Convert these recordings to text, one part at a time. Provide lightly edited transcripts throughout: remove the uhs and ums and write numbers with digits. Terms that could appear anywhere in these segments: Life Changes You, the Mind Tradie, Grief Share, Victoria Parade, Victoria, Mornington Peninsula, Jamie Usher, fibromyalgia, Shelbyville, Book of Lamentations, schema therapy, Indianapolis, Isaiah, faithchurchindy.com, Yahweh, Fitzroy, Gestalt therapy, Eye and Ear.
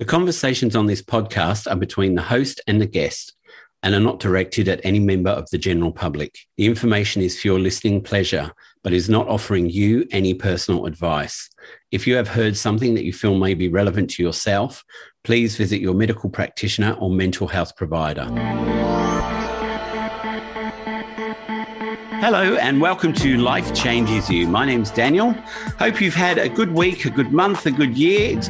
The conversations on this podcast are between the host and the guest and are not directed at any member of the general public. The information is for your listening pleasure, but is not offering you any personal advice. If you have heard something that you feel may be relevant to yourself, please visit your medical practitioner or mental health provider. Hello and welcome to Life Changes You. My name's Daniel. Hope you've had a good week, a good month, a good year.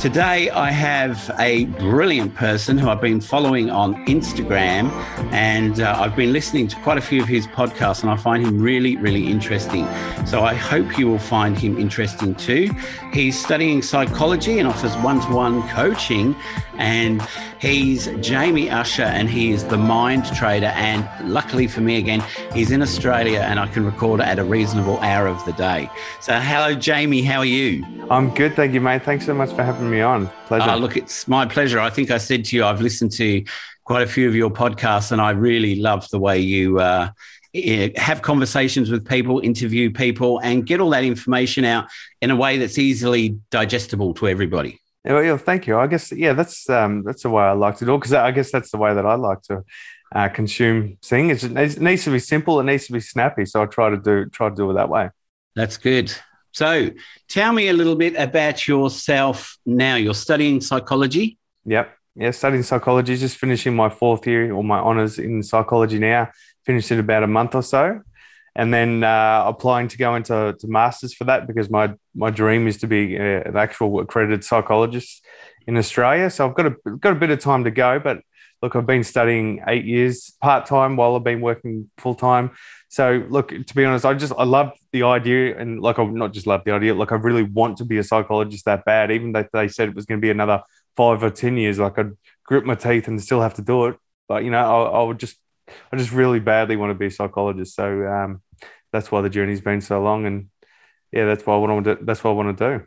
Today, I have a brilliant person who I've been following on Instagram, and I've been listening to quite a few of his podcasts, and I find him really, really interesting. So I hope you will find him interesting too. He's studying psychology and offers one-to-one coaching, and he's Jamie Usher, and he is the Mind Tradie. And luckily for me, again, he's in Australia, and I can record at a reasonable hour of the day. So hello, Jamie. How are you? I'm good. Thank you, mate. Thanks so much for having me on. Pleasure. Look, it's my pleasure. I think I said to you, I've listened to quite a few of your podcasts and I really love the way you have conversations with people, interview people and get all that information out in a way that's easily digestible to everybody. Yeah, thank you. I guess, yeah, that's the way I like to do it because I guess that's the way that I like to consume things. It needs to be simple. It needs to be snappy. So I try to do it that way. That's good. So tell me a little bit about yourself now. You're studying psychology? Yep. Yeah, studying psychology, just finishing my fourth year or my honours in psychology now. Finished it about a month or so. And then applying to go into masters for that because my dream is to be an actual accredited psychologist in Australia. So I've got a bit of time to go. But look, I've been studying 8 years part-time while I've been working full-time. So look, to be honest, I love the idea and like I not just love the idea, like I really want to be a psychologist that bad, even though they said it was going to be another 5 or 10 years, like I'd grit my teeth and still have to do it. But, you know, I just really badly want to be a psychologist. So that's why the journey's been so long. And yeah, that's what I want to do.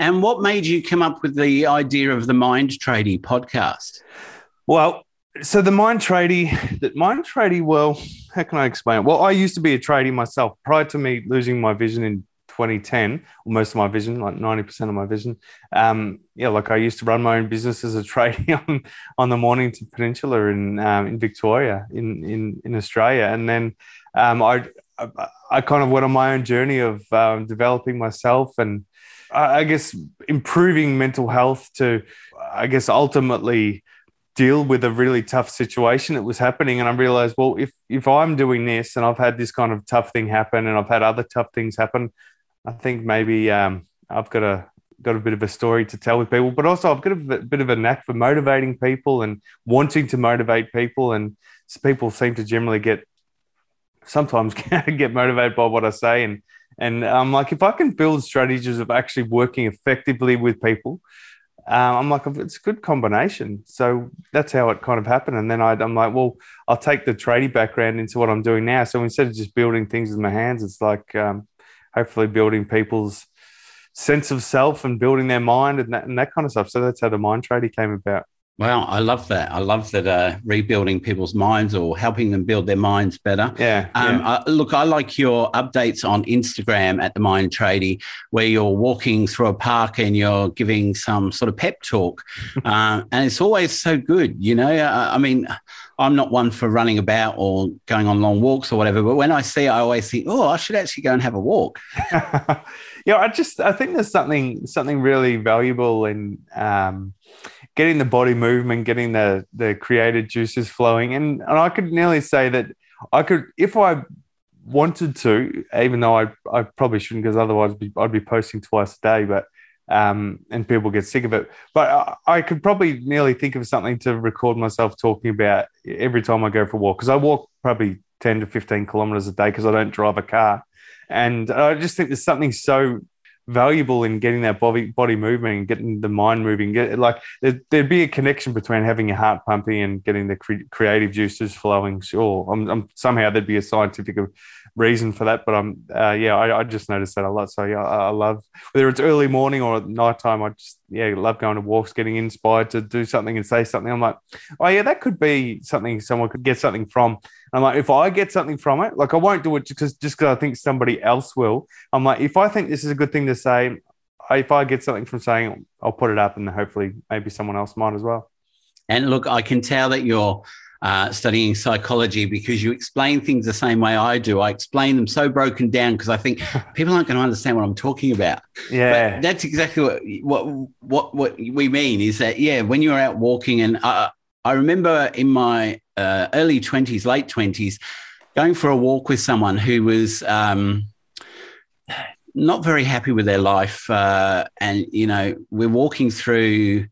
And what made you come up with the idea of the Mind Tradie podcast? Well, so the Mind Tradie, well, how can I explain it? Well, I used to be a tradie myself. Prior to me losing my vision in 2010, or most of my vision, like 90% of my vision, I used to run my own business as a tradie on the Mornington Peninsula in Victoria, in Australia. And then I kind of went on my own journey of developing myself and I guess improving mental health to, I guess, ultimately deal with a really tough situation that was happening. And I realized, well, if I'm doing this and I've had this kind of tough thing happen and I've had other tough things happen, I think maybe I've got a bit of a story to tell with people, but also I've got a bit of a knack for motivating people and wanting to motivate people. And people seem to generally sometimes get motivated by what I say. And I'm like, if I can build strategies of actually working effectively with people, I'm like, it's a good combination. So that's how it kind of happened. And then I'm like, well, I'll take the tradie background into what I'm doing now. So instead of just building things with my hands, it's like hopefully building people's sense of self and building their mind and that kind of stuff. So that's how the Mind Tradie came about. Wow, I love that. I love that rebuilding people's minds or helping them build their minds better. Yeah. Look, I like your updates on Instagram at the Mind Tradie where you're walking through a park and you're giving some sort of pep talk. And it's always so good, you know. I mean, I'm not one for running about or going on long walks or whatever, but when I see, I always think, oh, I should actually go and have a walk. Yeah, I think there's something really valuable in getting the body movement, getting the creative juices flowing. And I could nearly say that I could, if I wanted to, even though I probably shouldn't because otherwise I'd be posting twice a day, but and people get sick of it. But I could probably nearly think of something to record myself talking about every time I go for a walk because I walk probably 10 to 15 kilometres a day because I don't drive a car. And I just think there's something so valuable in getting that body movement and getting the mind moving. Like there'd be a connection between having your heart pumping and getting the creative juices flowing. Sure, I'm somehow there'd be a scientific reason for that, but I just noticed that a lot. So yeah, I love whether it's early morning or nighttime. I just love going to walks, getting inspired to do something and say something. I'm like, oh yeah, that could be something someone could get something from. I'm like, if I get something from it, like I won't do it just because I think somebody else will. I'm like, if I think this is a good thing to say, if I get something from saying it, I'll put it up, and hopefully maybe someone else might as well. And look, I can tell that you're studying psychology, because you explain things the same way I do. I explain them so broken down because I think people aren't going to understand what I'm talking about. Yeah, but that's exactly what we mean is that, yeah, when you're out walking, and I remember in my early 20s, late 20s, going for a walk with someone who was not very happy with their life. And, you know, we're walking through...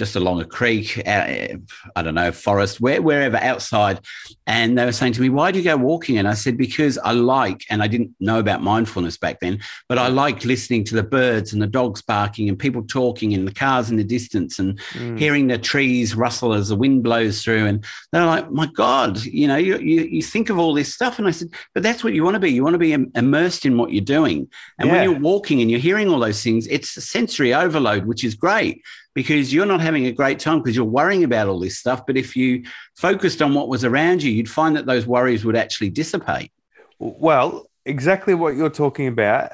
just along a creek, I don't know, forest, wherever, outside. And they were saying to me, why do you go walking? And I said, because I like, and I didn't know about mindfulness back then, but I like listening to the birds and the dogs barking and people talking and the cars in the distance and hearing the trees rustle as the wind blows through. And they're like, my God, you know, you think of all this stuff. And I said, but that's what you want to be. You want to be immersed in what you're doing. And when you're walking and you're hearing all those things, it's a sensory overload, which is great, because you're not having a great time because you're worrying about all this stuff. But if you focused on what was around you, you'd find that those worries would actually dissipate. Well, exactly what you're talking about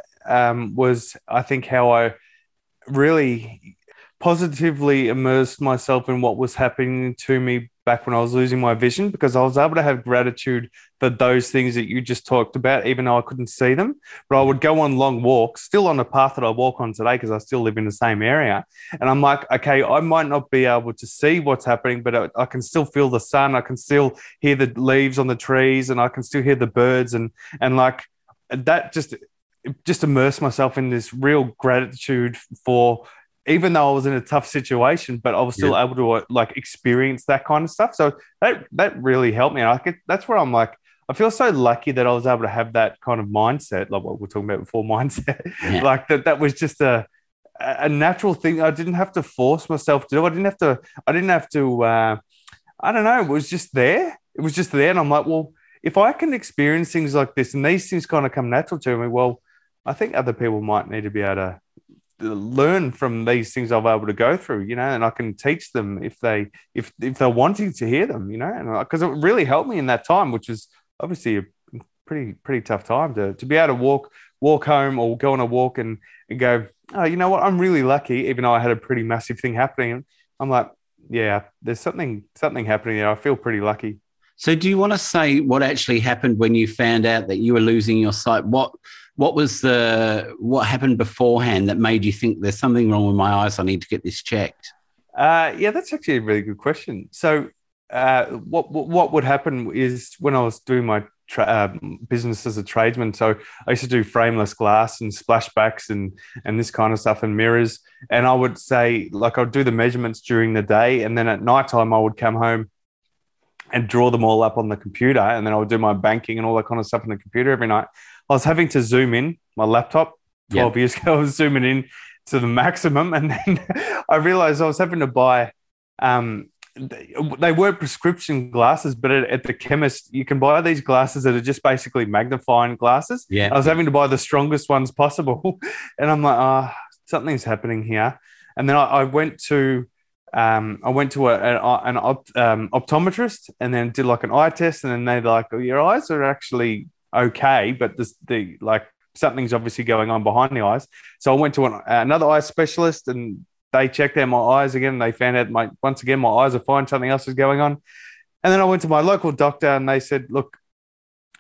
was, I think, how I really positively immersed myself in what was happening to me back when I was losing my vision, because I was able to have gratitude for those things that you just talked about, even though I couldn't see them. But I would go on long walks, still on the path that I walk on today, because I still live in the same area. And I'm like, okay, I might not be able to see what's happening, but I can still feel the sun. I can still hear the leaves on the trees, and I can still hear the birds. And like that just immerse myself in this real gratitude for, even though I was in a tough situation, but I was still able to like experience that kind of stuff. So that really helped me. And that's where I'm like, I feel so lucky that I was able to have that kind of mindset, like what we were talking about before, mindset. Yeah. Like that was just a natural thing. I didn't have to force myself to do. I don't know. It was just there. And I'm like, well, if I can experience things like this and these things kind of come natural to me, well, I think other people might need to be able to learn from these things I've been able to go through, you know, and I can teach them if they're wanting to hear them, you know, and because it really helped me in that time, which was obviously a pretty tough time to be able to walk home or go on a walk and go, oh, you know what, I'm really lucky, even though I had a pretty massive thing happening. I'm like, yeah, there's something happening there. I feel pretty lucky. So do you want to say what actually happened when you found out that you were losing your sight? What happened beforehand that made you think there's something wrong with my eyes? I need to get this checked. Yeah, that's actually a really good question. So what would happen is when I was doing my business as a tradesman, so I used to do frameless glass and splashbacks and this kind of stuff and mirrors. And I would say, like, I'd do the measurements during the day, and then at nighttime I would come home and draw them all up on the computer, and then I would do my banking and all that kind of stuff on the computer every night. I was having to zoom in my laptop 12 years ago. I was zooming in to the maximum, and then I realized I was having to buy they were prescription glasses, but at the chemist you can buy these glasses that are just basically magnifying glasses. Yeah, I was having to buy the strongest ones possible, and I'm like, something's happening here. And then I went to optometrist, and then did like an eye test, and then they're like, oh, your eyes are actually okay, but the like something's obviously going on behind the eyes. So I went to another eye specialist, and they checked out my eyes again, and they found out my eyes are fine, something else is going on. And then I went to my local doctor, and they said, look,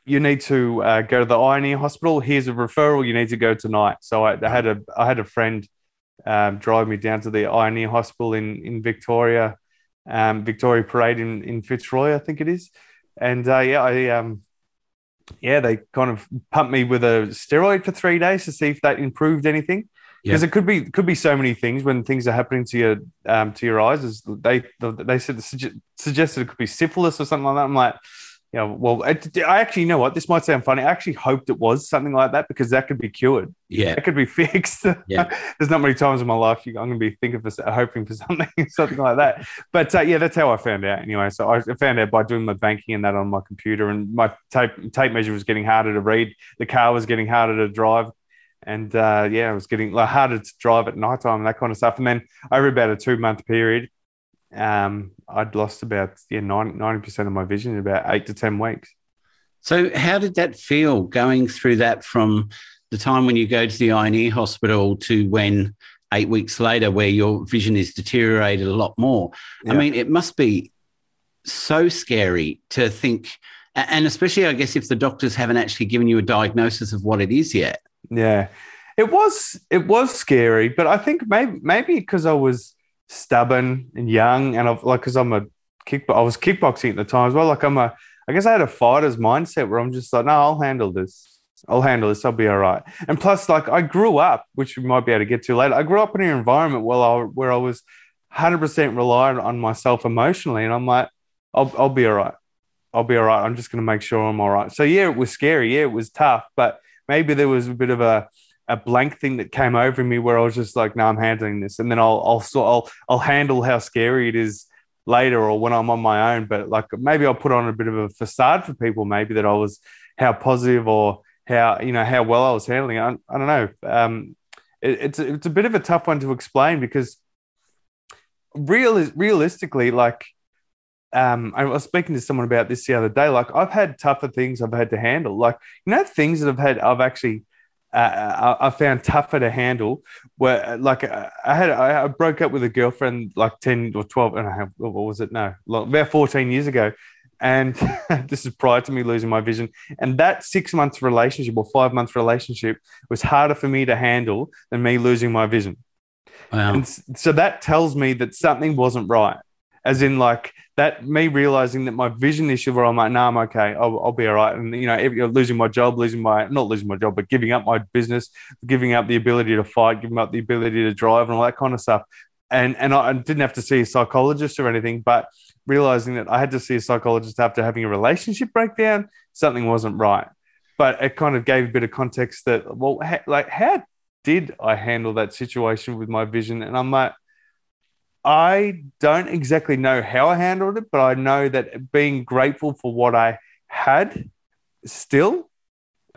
you need to go to the Eye and Ear hospital. Here's a referral. You need to go tonight. So I had a friend drive me down to the Eye and Ear hospital in Victoria, Victoria Parade in Fitzroy, I think it is. And they kind of pumped me with a steroid for 3 days to see if that improved anything, because it could be so many things when things are happening to your eyes. Is they said suggested it could be syphilis or something like that. I'm like, yeah, well, I actually, you know what, this might sound funny, I actually hoped it was something like that, because that could be cured. Yeah, it could be fixed. Yeah. There's not many times in my life I'm going to be hoping for something like that. But that's how I found out. Anyway, so I found out by doing my banking and that on my computer, and my tape measure was getting harder to read. The car was getting harder to drive, and it was getting harder to drive at nighttime and that kind of stuff. And then over about a 2-month period, I'd lost about 90% of my vision in about 8 to 10 weeks. So how did that feel, going through that from the time when you go to the Eye and Ear hospital to when 8 weeks later where your vision is deteriorated a lot more. Yeah. I mean, it must be so scary to think, and especially, I guess, if the doctors haven't actually given you a diagnosis of what it is yet. Yeah, it was scary, but I think maybe because I was stubborn and young, and I was kickboxing at the time as well. I guess I had a fighter's mindset where I'm just like, no, I'll handle this. I'll be all right. And plus, I grew up, which we might be able to get to later. I grew up in an environment where I was 100% reliant on myself emotionally. And I'm like, I'll be all right. I'll be all right. I'm just going to make sure I'm all right. So, yeah, it was scary. Yeah, it was tough. But maybe there was a bit of a blank thing that came over me where I was just like, no, I'm handling this. And then I'll handle how scary it is later or when I'm on my own. But maybe I'll put on a bit of a facade for people maybe that I was how positive or how, you know, how well I was handling it. I don't know. It's a bit of a tough one to explain because realistically, I was speaking to someone about this the other day. I've had tougher things I've had to handle. Things that I found tougher to handle where I broke up with a girlfriend 10 or 12, and about 14 years ago. And this is prior to me losing my vision. And that 6 month relationship or 5 month relationship was harder for me to handle than me losing my vision. Wow. And so that tells me that something wasn't right. As in that me realizing that my vision issue where I'm like, no, I'm okay. I'll be all right. And, you know, not losing my job, but giving up my business, giving up the ability to fight, giving up the ability to drive and all that kind of stuff. And I didn't have to see a psychologist or anything, but realizing that I had to see a psychologist after having a relationship breakdown, something wasn't right. But it kind of gave a bit of context that, well, how did I handle that situation with my vision? And I'm like, I don't exactly know how I handled it, but I know that being grateful for what I had still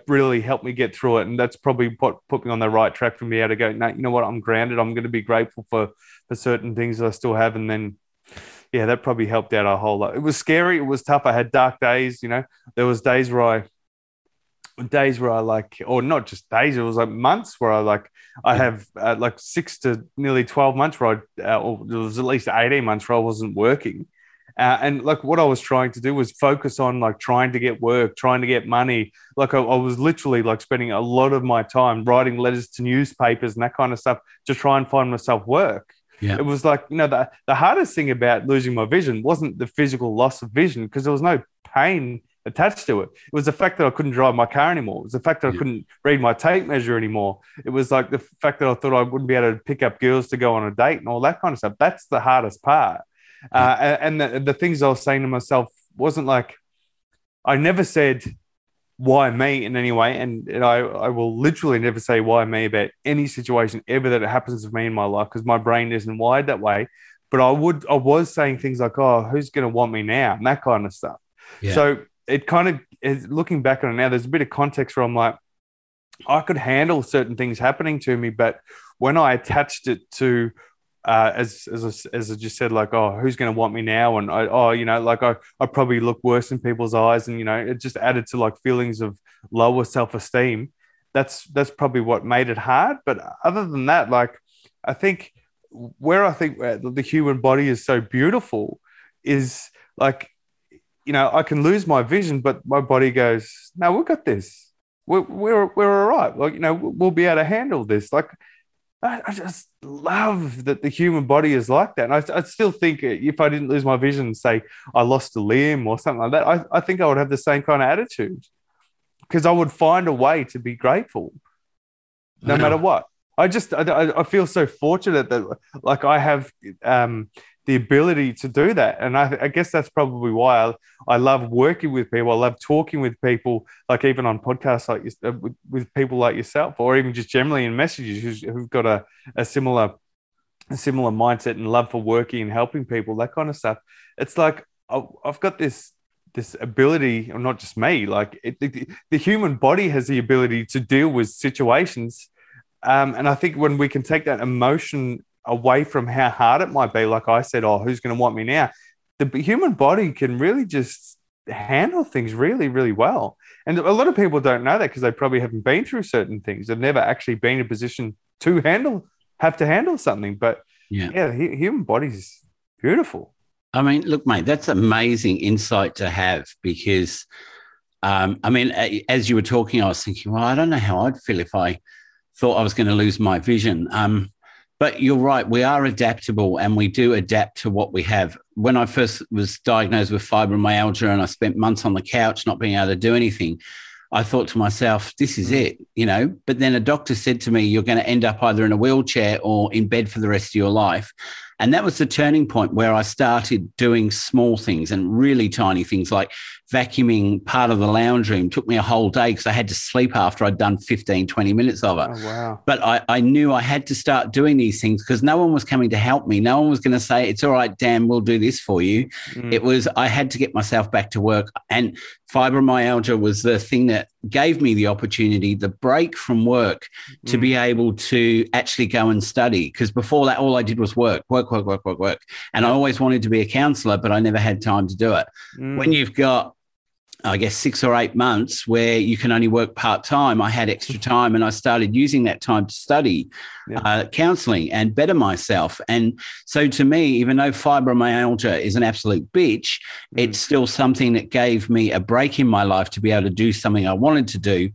really helped me get through it. And that's probably what put me on the right track for me to go, no, you know what, I'm grounded. I'm going to be grateful for certain things that I still have. And then, yeah, that probably helped out a whole lot. It was scary. It was tough. I had dark days, you know. There was months where I have 6 to nearly 12 months where or it was at least 18 months where I wasn't working. And what I was trying to do was focus on trying to get work, trying to get money. I was literally spending a lot of my time writing letters to newspapers and that kind of stuff to try and find myself work. Yeah. It was the hardest thing about losing my vision wasn't the physical loss of vision because there was no pain attached to it. It was the fact that I couldn't drive my car anymore. It was the fact that I couldn't read my tape measure anymore. It was the fact that I thought I wouldn't be able to pick up girls to go on a date and all that kind of stuff. That's the hardest part. Yeah. And the things I was saying to myself wasn't I never said why me in any way. And I will literally never say why me about any situation ever that happens to me in my life because my brain isn't wired that way. But I was saying things like, oh, who's going to want me now? And that kind of stuff. Yeah. So it kind of is, looking back on it now, there's a bit of context where I'm like, I could handle certain things happening to me, but when I attached it to, as I just said, oh, who's going to want me now? And I probably look worse in people's eyes, and you know, it just added to feelings of lower self-esteem. That's probably what made it hard. But other than that, I think the human body is so beautiful is you know, I can lose my vision, but my body goes, no, we've got this. We're all right. You know, we'll be able to handle this. I just love that the human body is like that. And I still think if I didn't lose my vision, say I lost a limb or something like that, I think I would have the same kind of attitude because I would find a way to be grateful no matter what. I feel so fortunate that I have the ability to do that. And I guess that's probably why I love working with people. I love talking with people, even on podcasts with people like yourself, or even just generally in messages who've got a similar mindset and love for working and helping people, that kind of stuff. It's I've got this ability, or not just me, the human body has the ability to deal with situations. And I think when we can take that emotion away from how hard it might be, I said, oh, who's going to want me now? The human body can really just handle things really, really well. And a lot of people don't know that because they probably haven't been through certain things. They've never actually been in a position to have to handle something. But yeah, the human body is beautiful. I mean, look, mate, that's amazing insight to have because, I mean, as you were talking, I was thinking, well, I don't know how I'd feel if I thought I was going to lose my vision. But you're right, we are adaptable and we do adapt to what we have. When I first was diagnosed with fibromyalgia and I spent months on the couch not being able to do anything, I thought to myself, this is it, you know. But then a doctor said to me, you're going to end up either in a wheelchair or in bed for the rest of your life. And that was the turning point where I started doing small things and really tiny things, like vacuuming part of the lounge room. It took me a whole day because I had to sleep after I'd done 15, 20 minutes of it. Oh, wow. But I knew I had to start doing these things because no one was coming to help me. No one was going to say, it's all right, Dan, we'll do this for you. Mm. It was, I had to get myself back to work. And fibromyalgia was the thing that gave me the opportunity, the break from work, to be able to actually go and study. Because before that, all I did was work. And I always wanted to be a counsellor, but I never had time to do it. Mm. When you've got, I guess, 6 or 8 months where you can only work part-time, I had extra time and I started using that time to study counselling and better myself. And so to me, even though fibromyalgia is an absolute bitch, it's still something that gave me a break in my life to be able to do something I wanted to do.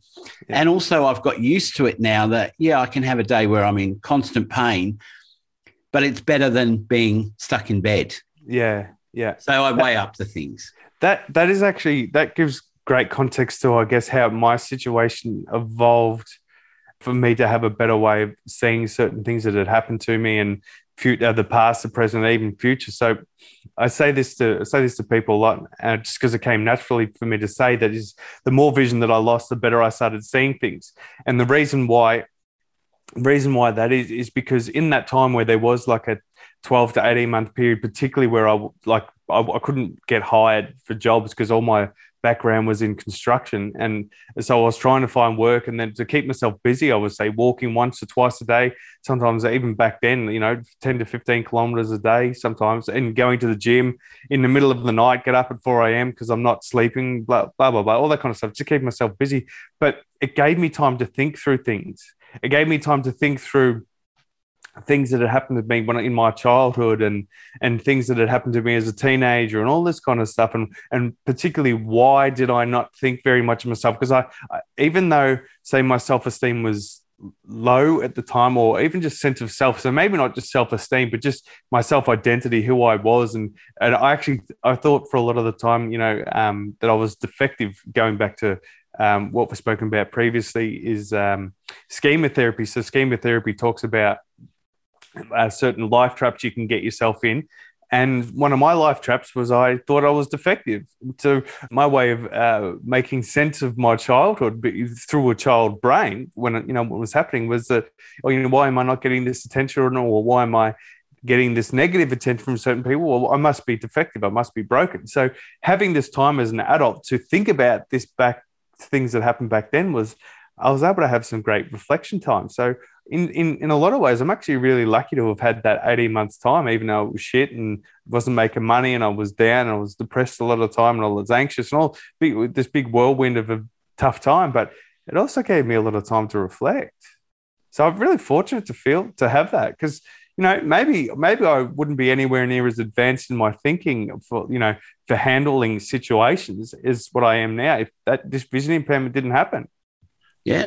Yeah. And also I've got used to it now that, yeah, I can have a day where I'm in constant pain, but it's better than being stuck in bed. Yeah, yeah. So I weigh up the things. That is actually, that gives great context to, I guess, how my situation evolved for me to have a better way of seeing certain things that had happened to me and the past, the present, even future. So I say this to people a lot, just because it came naturally for me to say that is the more vision that I lost, the better I started seeing things. And the reason why that is because in that time where there was like a 12 to 18 month period, particularly where I couldn't get hired for jobs because all my background was in construction. And so I was trying to find work, and then to keep myself busy, I would say walking once or twice a day, sometimes even back then, you know, 10 to 15 kilometers a day sometimes, and going to the gym in the middle of the night, get up at 4 a.m. because I'm not sleeping, blah, blah, blah, blah, all that kind of stuff, to keep myself busy. But it gave me time to think through things. It gave me time to think through things that had happened to me in my childhood and things that had happened to me as a teenager and all this kind of stuff. And particularly, why did I not think very much of myself? Because I even though, say, my self-esteem was low at the time, or even just sense of self, so maybe not just self-esteem, but just my self-identity, who I was. And I thought for a lot of the time, you know, that I was defective, going back to what was spoken about previously is schema therapy. So schema therapy talks about certain life traps you can get yourself in, and one of my life traps was I thought I was defective. So my way of making sense of my childhood through a child brain, when you know what was happening, was that, oh, you know, why am I not getting this attention, or why am I getting this negative attention from certain people? Well, I must be defective. I must be broken. So having this time as an adult to think about this back things that happened back then, was I was able to have some great reflection time. So in a lot of ways, I'm actually really lucky to have had that 18 months time, even though it was shit and wasn't making money and I was down and I was depressed a lot of the time and I was anxious and all this big whirlwind of a tough time. But it also gave me a lot of time to reflect. So I'm really fortunate to have that, because, you know, maybe I wouldn't be anywhere near as advanced in my thinking for handling situations as what I am now if this vision impairment didn't happen. Yeah,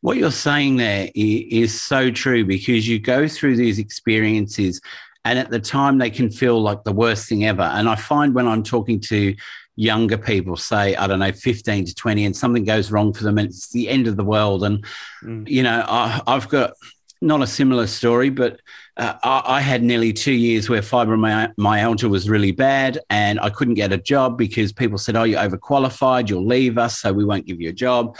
what you're saying there is so true, because you go through these experiences and at the time they can feel like the worst thing ever. And I find when I'm talking to younger people, say, I don't know, 15 to 20, and something goes wrong for them and it's the end of the world. And, you know, I've got not a similar story, but I had nearly 2 years where fibromyalgia was really bad and I couldn't get a job because people said, oh, you're overqualified, you'll leave us, so we won't give you a job.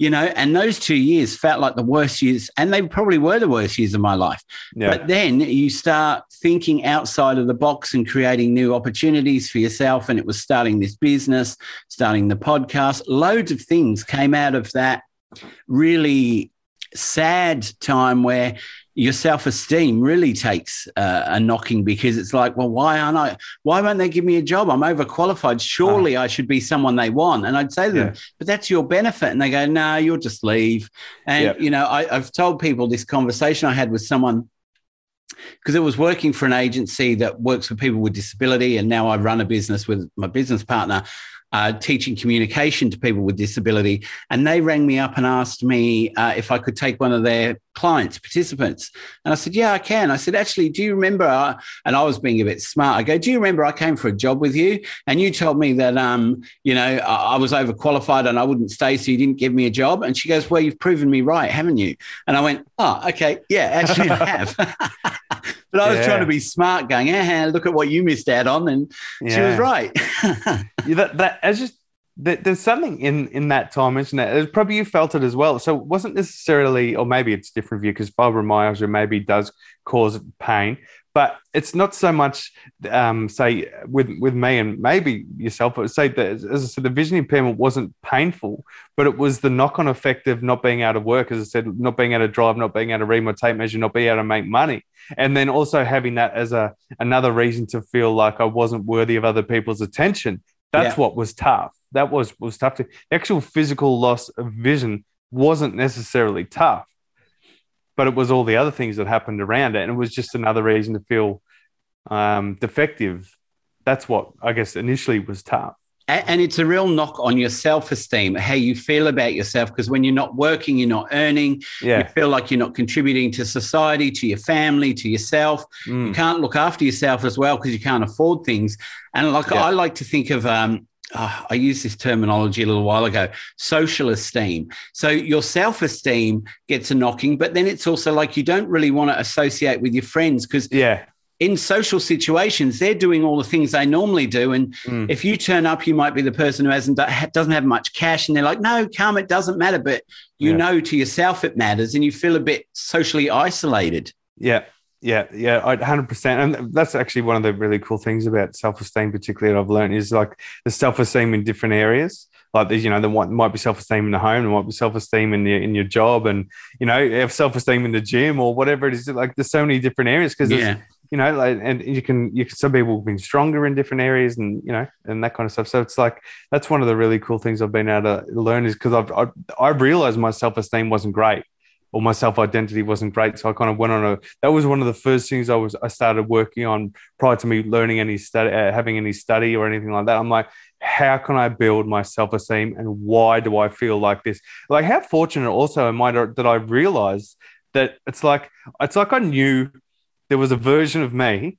You know, and those 2 years felt like the worst years, and they probably were the worst years of my life. Yeah. But then you start thinking outside of the box and creating new opportunities for yourself, and it was starting this business, starting the podcast. Loads of things came out of that really sad time where your self-esteem really takes a knocking, because it's like, well, why won't they give me a job? I'm overqualified. Surely I should be someone they want. And I'd say to them, but that's your benefit. And they go, no, you'll just leave. And, you know, I've told people this conversation I had with someone, because it was working for an agency that works with people with disability. And now I run a business with my business partner, teaching communication to people with disability. And they rang me up and asked me if I could take one of their clients, participants. And I said, yeah, I can. I said, actually, do you remember? And I was being a bit smart. I go, do you remember I came for a job with you? And you told me that, you know, I was overqualified and I wouldn't stay. So you didn't give me a job. And she goes, well, you've proven me right, haven't you? And I went, oh, okay. Yeah, actually I have. But I was trying to be smart, going, look at what you missed out on. And she was right. There's something in that time, isn't there? Probably you felt it as well. So it wasn't necessarily, or maybe it's a different view, because fibromyalgia maybe does cause pain, but it's not so much, say, with me and maybe yourself, but say that, as I said, the vision impairment wasn't painful, but it was the knock-on effect of not being able to work, as I said, not being able to drive, not being able to read my tape measure, not being able to make money. And then also having that as another reason to feel like I wasn't worthy of other people's attention. That's what was tough. That was tough. The actual physical loss of vision wasn't necessarily tough, but it was all the other things that happened around it. And it was just another reason to feel defective. That's what I guess initially was tough. And it's a real knock on your self-esteem, how you feel about yourself, because when you're not working, you're not earning, you feel like you're not contributing to society, to your family, to yourself. You can't look after yourself as well because you can't afford things. And like I like to think of, I used this terminology a little while ago, social esteem. So your self-esteem gets a knocking, but then it's also like you don't really want to associate with your friends because in social situations, they're doing all the things they normally do. And if you turn up, you might be the person who doesn't have much cash. And they're like, no, come, it doesn't matter. But you know to yourself it matters, and you feel a bit socially isolated. Yeah, 100%. And that's actually one of the really cool things about self-esteem, particularly that I've learned, is like the self-esteem in different areas. Like, you know, there might be self-esteem in the home, there might be self-esteem in your job, and, you know, have self-esteem in the gym or whatever it is. Like, there's so many different areas because you know, like, and you can, some people have been stronger in different areas and, you know, and that kind of stuff. So it's like, that's one of the really cool things I've been able to learn is because I've realized my self-esteem wasn't great or my self-identity wasn't great. So I kind of went on that was one of the first things I started working on prior to me learning any study, having any study or anything like that. I'm like, how can I build my self-esteem and why do I feel like this? Like, how fortunate also am I that I realized that it's like I knew there was a version of me,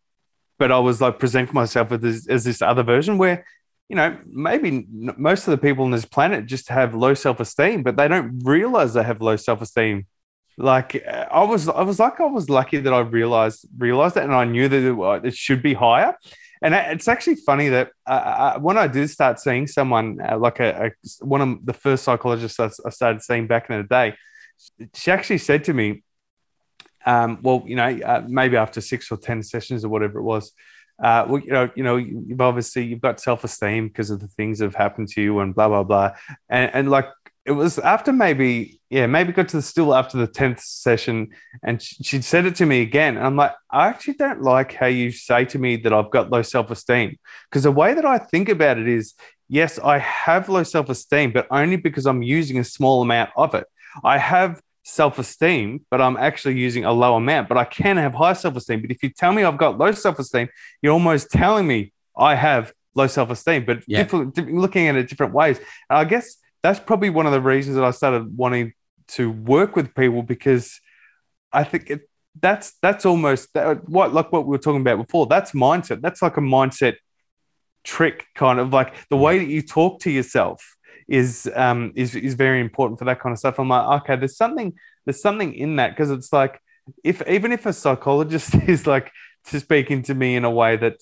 but I was like presenting myself as this other version where, you know, maybe most of the people on this planet just have low self-esteem, but they don't realize they have low self-esteem. Like I was lucky that I realized that, and I knew that it should be higher. And it's actually funny that when I did start seeing someone, like one of the first psychologists I started seeing back in the day, she actually said to me, well, you know, maybe after 6 or 10 sessions or whatever it was, well, you know, you've got self-esteem because of the things that have happened to you and blah, blah, blah. And like, it was after maybe got to after the 10th session, and she said it to me again. And I'm like, I actually don't like how you say to me that I've got low self-esteem, because the way that I think about it is, yes, I have low self-esteem, but only because I'm using a small amount of it. I have self-esteem, but I'm actually using a low amount, but I can have high self-esteem. But if you tell me I've got low self-esteem, you're almost telling me I have low self-esteem, but looking at it different ways. And I guess that's probably one of the reasons that I started wanting to work with people, because I think that's almost what we were talking about before. That's mindset. That's like a mindset trick, kind of like the way that you talk to yourself is very important for that kind of stuff. I'm like, okay, there's something in that, because it's like, even if a psychologist is like speaking to me in a way that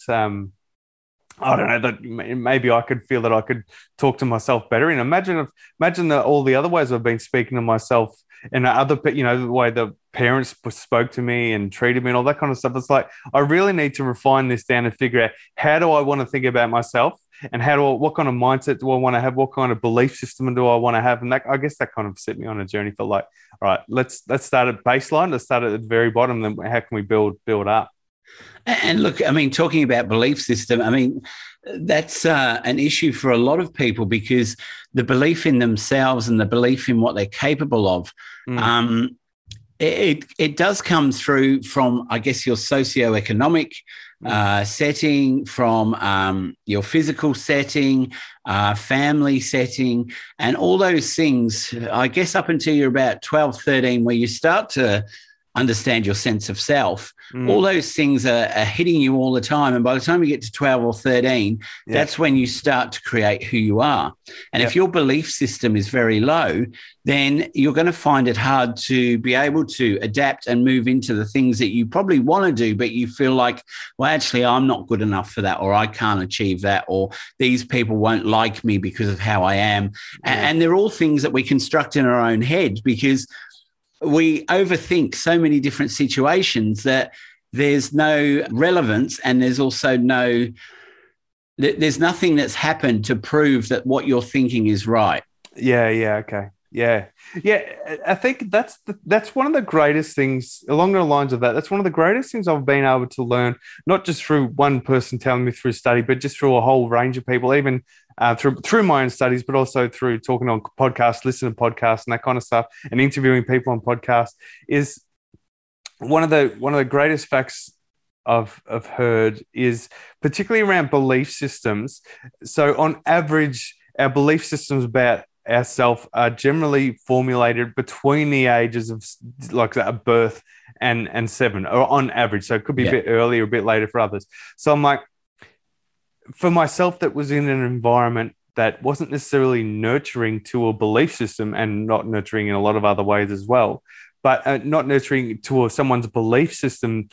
I don't know, that maybe I could feel that I could talk to myself better. And imagine that all the other ways I've been speaking to myself and other, you know, the way the parents spoke to me and treated me and all that kind of stuff. It's like, I really need to refine this down and figure out, how do I want to think about myself? and how do I, what kind of mindset do I want to have? What kind of belief system do I want to have? And that, I guess that kind of set me on a journey for like, all right, let's start at baseline. Let's start at the very bottom. Then how can we build up? And look, I mean, talking about belief system, I mean, that's an issue for a lot of people because the belief in themselves and the belief in what they're capable of, it does come through from, I guess, your socioeconomic setting, from your physical setting, family setting, and all those things, I guess, up until you're about 12, 13, where you start to understand your sense of self. All those things are hitting you all the time. And by the time you get to 12 or 13, that's when you start to create who you are. And if your belief system is very low, then you're going to find it hard to be able to adapt and move into the things that you probably want to do, but you feel like, well, actually, I'm not good enough for that, or I can't achieve that, or these people won't like me because of how I am. And they're all things that we construct in our own head because we overthink so many different situations that there's no relevance, and there's also there's nothing that's happened to prove that what you're thinking is right. I think that's one of the greatest things along the lines of that. That's one of the greatest things I've been able to learn, not just through one person telling me through study, but just through a whole range of people, even through my own studies, but also through talking on podcasts, listening to podcasts and that kind of stuff, and interviewing people on podcasts, is one of the greatest facts I've heard is particularly around belief systems. So on average, our belief systems about ourselves are generally formulated between the ages of like that, birth and seven, or on average. So it could be a bit earlier, a bit later for others. So I'm like, for myself, that was in an environment that wasn't necessarily nurturing to a belief system, and not nurturing in a lot of other ways as well, but not nurturing to someone's belief system.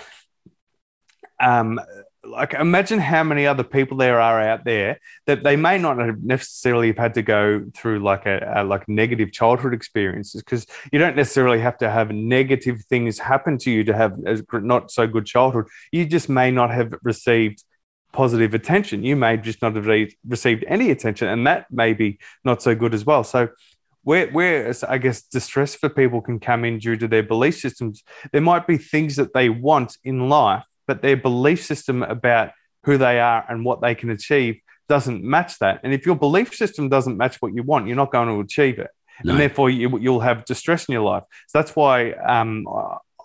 Like, imagine how many other people there are out there that they may not have necessarily have had to go through like a negative childhood experiences, because you don't necessarily have to have negative things happen to you to have a not so good childhood. You just may not have received positive attention. You may just not have received any attention, and that may be not so good as well. So where I guess distress for people can come in due to their belief systems, there might be things that they want in life, but their belief system about who they are and what they can achieve doesn't match that. And if your belief system doesn't match what you want, you're not going to achieve it. No. And therefore you'll have distress in your life. So that's why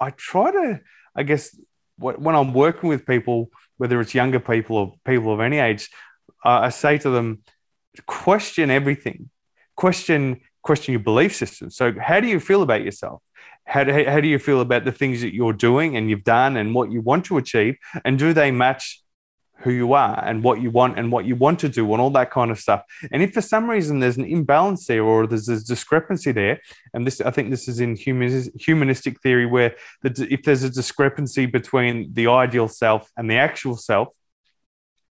I try to, I guess, when I'm working with people, whether it's younger people or people of any age, I say to them, question everything. Question your belief system. So how do you feel about yourself? How do you feel about the things that you're doing and you've done and what you want to achieve? And do they match who you are and what you want and what you want to do and all that kind of stuff? And if for some reason there's an imbalance there, or there's a discrepancy there, and this, I think this is in humanistic theory, where if there's a discrepancy between the ideal self and the actual self,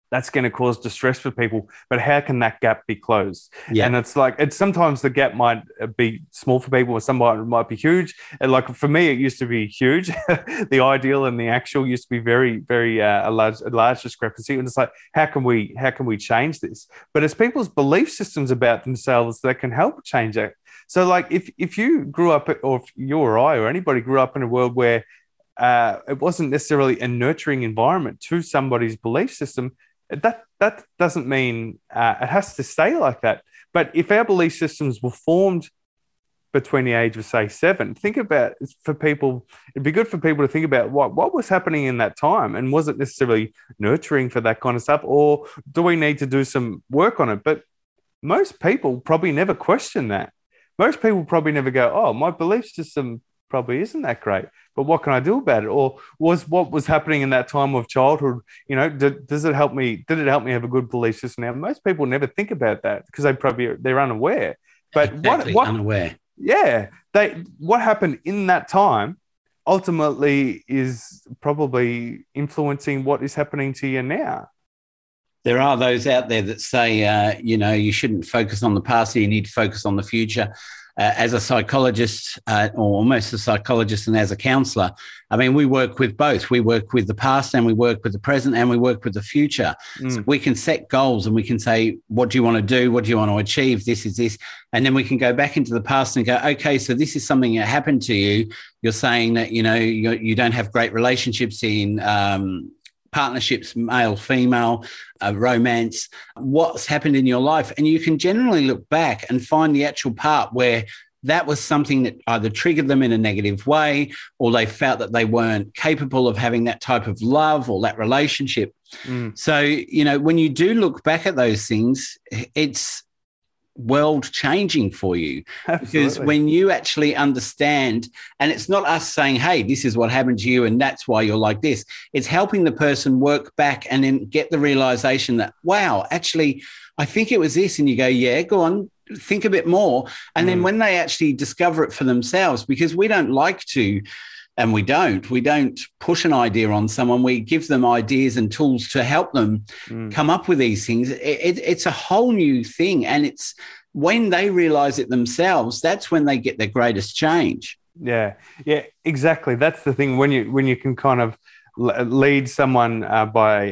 that's going to cause distress for people. But how can that gap be closed? Yeah. And it's like, it's sometimes the gap might be small for people, or some might be huge. And like for me, it used to be huge. The ideal and the actual used to be very, very a large discrepancy. And it's like, how can we change this? But it's people's belief systems about themselves that can help change it. So like if you grew up, or if you or I or anybody grew up in a world where it wasn't necessarily a nurturing environment to somebody's belief system, that doesn't mean it has to stay like that. But if our belief systems were formed between the age of, say, 7, think about it. For people, it'd be good for people to think about what was happening in that time, and was it necessarily nurturing for that kind of stuff, or do we need to do some work on it? But most people probably never question that. Most people probably never go, oh, my belief system probably isn't that great, but what can I do about it? Or was what was happening in that time of childhood, you know, did it help me have a good belief system? Now, most people never think about that because they're unaware. But exactly, what unaware. Yeah. What happened in that time ultimately is probably influencing what is happening to you now. There are those out there that say, you shouldn't focus on the past, you need to focus on the future. as a psychologist, or almost a psychologist, and as a counsellor, I mean, we work with both. We work with the past and we work with the present and we work with the future. Mm. So we can set goals and we can say, what do you want to do? What do you want to achieve? This is this. And then we can go back into the past and go, okay, so this is something that happened to you. You're saying that, you know, you don't have great relationships in partnerships, male, female, romance, what's happened in your life. And you can generally look back and find the actual part where that was something that either triggered them in a negative way, or they felt that they weren't capable of having that type of love or that relationship. Mm. So, you know, when you do look back at those things, it's world changing for you. Absolutely. Because when you actually understand, and it's not us saying, hey, this is what happened to you and that's why you're like this, it's helping the person work back and then get the realization that, wow, actually, I think it was this. And you go, yeah, go on, think a bit more. And then when they actually discover it for themselves, because we don't like to, and we don't push an idea on someone. We give them ideas and tools to help them come up with these things. It's a whole new thing. And it's when they realize it themselves, that's when they get their greatest change. Yeah. Yeah, exactly. That's the thing. When you can kind of lead someone by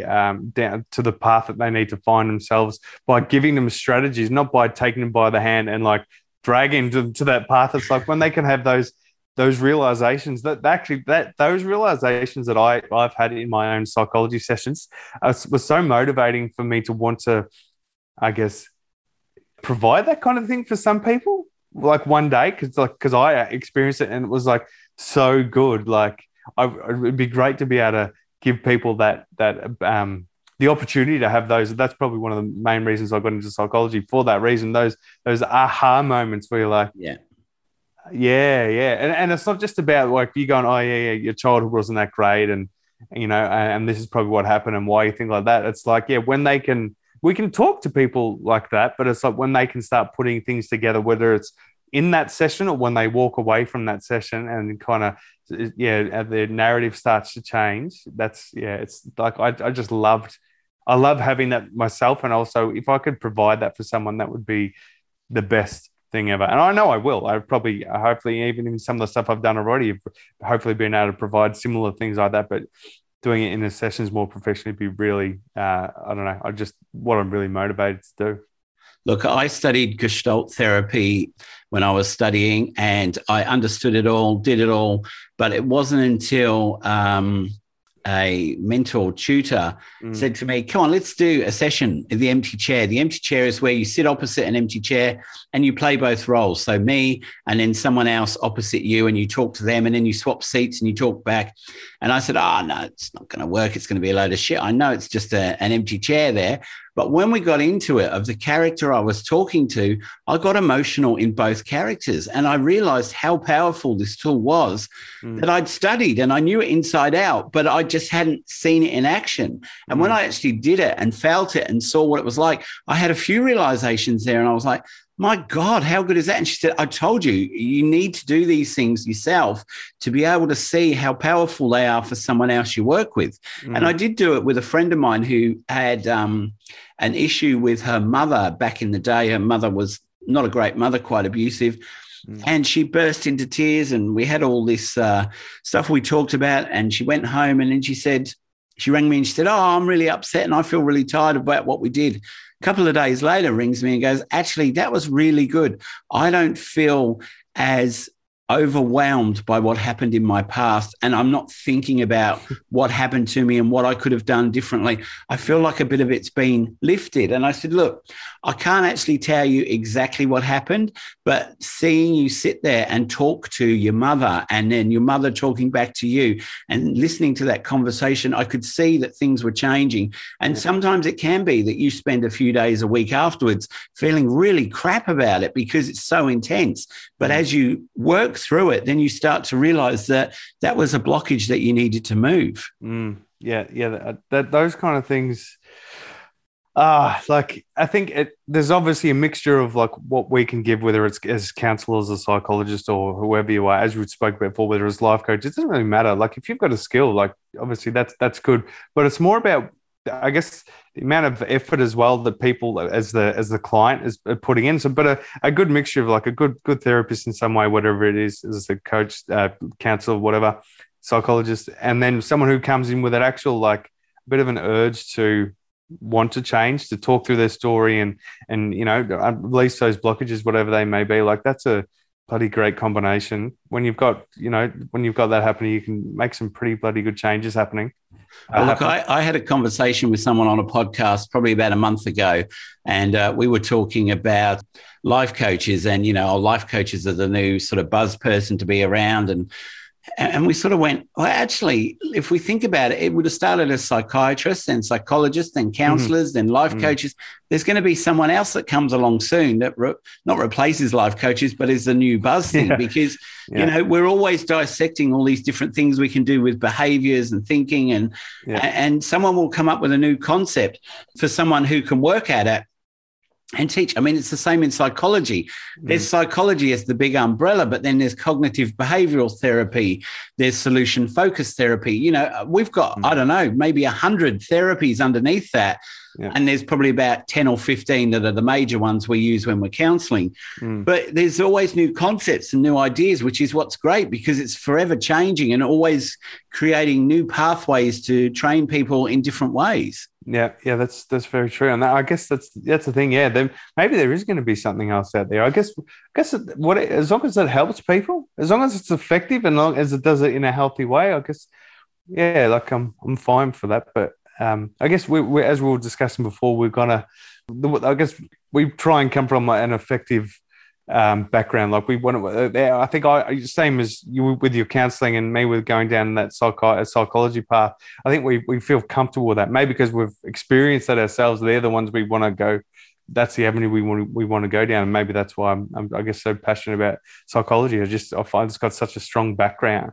down to the path that they need to find themselves by giving them strategies, not by taking them by the hand and like dragging them to that path. It's like when they can have those realizations those realizations that I've had in my own psychology sessions was so motivating for me to want to, I guess, provide that kind of thing for some people, like one day, because I experienced it and it was like so good. Like it'd be great to be able to give people that the opportunity to have those. That's probably one of the main reasons I got into psychology, for that reason, those aha moments where you're like, yeah. Yeah. And it's not just about like you going, oh, yeah, your childhood wasn't that great and, you know, and this is probably what happened and why you think like that. It's like, yeah, when they can, we can talk to people like that, but it's like when they can start putting things together, whether it's in that session or when they walk away from that session and kind of, yeah, their narrative starts to change. That's, yeah, it's like I love having that myself. And also if I could provide that for someone, that would be the best thing ever. And I know I will. I've probably, hopefully, even in some of the stuff I've done already, I've hopefully been able to provide similar things like that, but doing it in the sessions more professionally would be really, I don't know, what I'm really motivated to do. Look, I studied Gestalt therapy when I was studying and I understood it all, did it all, but it wasn't until a mentor tutor said to me, come on, let's do a session in the empty chair. The empty chair is where you sit opposite an empty chair and you play both roles. So me and then someone else opposite you, and you talk to them and then you swap seats and you talk back. And I said, no, it's not going to work. It's going to be a load of shit. I know it's just an empty chair there. But when we got into it, of the character I was talking to, I got emotional in both characters. And I realized how powerful this tool was that I'd studied and I knew it inside out, but I just hadn't seen it in action. And when I actually did it and felt it and saw what it was like, I had a few realizations there and I was like, my God, how good is that? And she said, I told you, you need to do these things yourself to be able to see how powerful they are for someone else you work with. Mm. And I did do it with a friend of mine who had an issue with her mother back in the day. Her mother was not a great mother, quite abusive. Mm. And she burst into tears and we had all this stuff we talked about. And she went home and then she rang me and she said, I'm really upset and I feel really tired about what we did. A couple of days later rings me and goes, actually, that was really good. I don't feel as overwhelmed by what happened in my past and I'm not thinking about what happened to me and what I could have done differently. I feel like a bit of it's been lifted. And I said, look, I can't actually tell you exactly what happened, but seeing you sit there and talk to your mother and then your mother talking back to you and listening to that conversation, I could see that things were changing. And sometimes it can be that you spend a few days, a week afterwards feeling really crap about it because it's so intense. But as you work through it, then you start to realize that was a blockage that you needed to move. Yeah. Those kind of things. Like I think there's obviously a mixture of like what we can give, whether it's as counselors or psychologists or whoever you are, as we spoke about before, whether it's life coach, it doesn't really matter. Like if you've got a skill, like obviously that's good, but it's more about I guess the amount of effort as well that people as the client is putting in. So, but a good mixture of like a good therapist in some way, whatever it is, as a coach, counselor, whatever, psychologist, and then someone who comes in with an actual like bit of an urge to want to change, to talk through their story and you know, release those blockages, whatever they may be. Like that's a bloody great combination. When you've got, you know, when you've got that happening, you can make some pretty bloody good changes happening. Look, I had a conversation with someone on a podcast probably about a month ago, and we were talking about life coaches, and, you know, life coaches are the new sort of buzz person to be around. And we sort of went, well, actually, if we think about it, it would have started as psychiatrists, then psychologists, then counselors, then life coaches. There's going to be someone else that comes along soon that not replaces life coaches, but is the new buzz thing, because, you know, we're always dissecting all these different things we can do with behaviors and thinking, and someone will come up with a new concept for someone who can work at it and teach. I mean, it's the same in psychology. There's psychology as the big umbrella, but then there's cognitive behavioral therapy. There's solution focused therapy. You know, we've got, I don't know, maybe 100 therapies underneath that. Yeah. And there's probably about 10 or 15 that are the major ones we use when we're counseling. But there's always new concepts and new ideas, which is what's great, because it's forever changing and always creating new pathways to train people in different ways. Yeah, that's very true, and I guess that's the thing. Yeah, then maybe there is going to be something else out there. I guess what, as long as it helps people, as long as it's effective, and long as it does it in a healthy way, I guess. Yeah, like I'm fine for that. But I guess we as we were discussing before, we're gonna. I guess we try and come from an effective background. Like we want to. I think same as you with your counselling and me with going down that psychology path. I think we feel comfortable with that, maybe because we've experienced that ourselves. They're the ones we want to go. That's the avenue we want to go down, and maybe that's why I'm I guess so passionate about psychology. I find it's got such a strong background.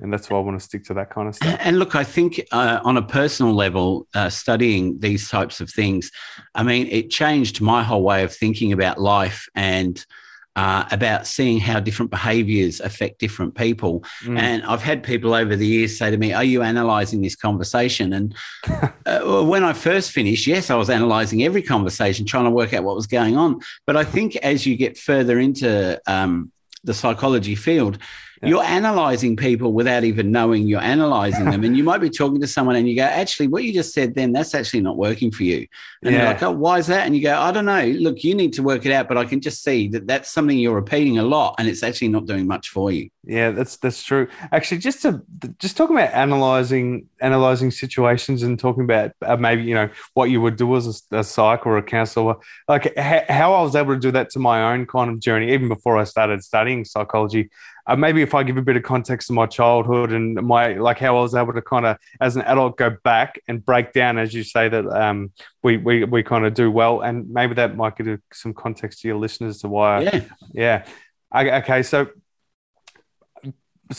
And that's why I want to stick to that kind of stuff. And look, I think on a personal level, studying these types of things, I mean, it changed my whole way of thinking about life and about seeing how different behaviours affect different people. And I've had people over the years say to me, are you analysing this conversation? And when I first finished, yes, I was analysing every conversation, trying to work out what was going on. But I think as you get further into the psychology field, you're analysing people without even knowing you're analysing them. And you might be talking to someone and you go, actually, what you just said then, that's actually not working for you. And they're like, oh, why is that? And you go, I don't know. Look, you need to work it out, but I can just see that that's something you're repeating a lot and it's actually not doing much for you. Yeah, that's true. Actually, just talking about analysing situations and talking about maybe, you know, what you would do as a psych or a counsellor, like how I was able to do that to my own kind of journey, even before I started studying psychology. Maybe if I give a bit of context to my childhood and my like how I was able to kind of as an adult go back and break down, as you say, that we kind of do well, and maybe that might give some context to your listeners to why. Okay, so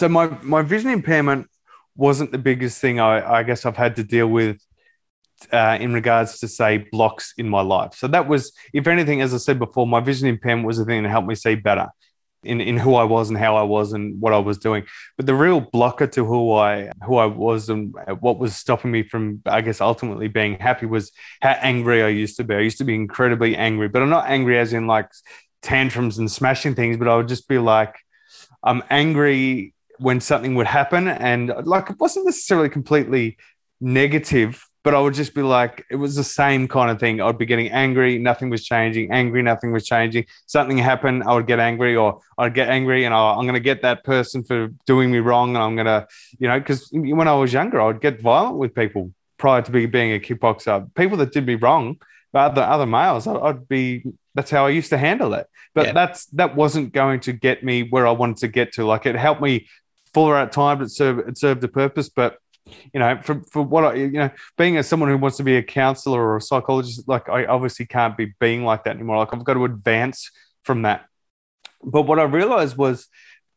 my vision impairment wasn't the biggest thing I guess I've had to deal with in regards to, say, blocks in my life. So that was, if anything, as I said before, my vision impairment was the thing that helped me see better in who I was and how I was and what I was doing. But the real blocker to who I was and what was stopping me from, I guess, ultimately being happy was how angry I used to be. I used to be incredibly angry, but I'm not angry as in like tantrums and smashing things, but I would just be like, I'm angry when something would happen. And like, it wasn't necessarily completely negative, but I would just be like, it was the same kind of thing. I'd be getting angry. Nothing was changing. Angry. Nothing was changing. Something happened. I would get angry, or I'd get angry and I'm going to get that person for doing me wrong. And I'm going to, you know, because when I was younger, I would get violent with people prior to being a kickboxer. People that did me wrong, but other males, I'd be, that's how I used to handle it. But that wasn't going to get me where I wanted to get to. Like, it helped me fuller at times. It served a purpose, but you know, for what I, you know, being as someone who wants to be a counselor or a psychologist, like I obviously can't be being like that anymore. Like I've got to advance from that. But what I realized was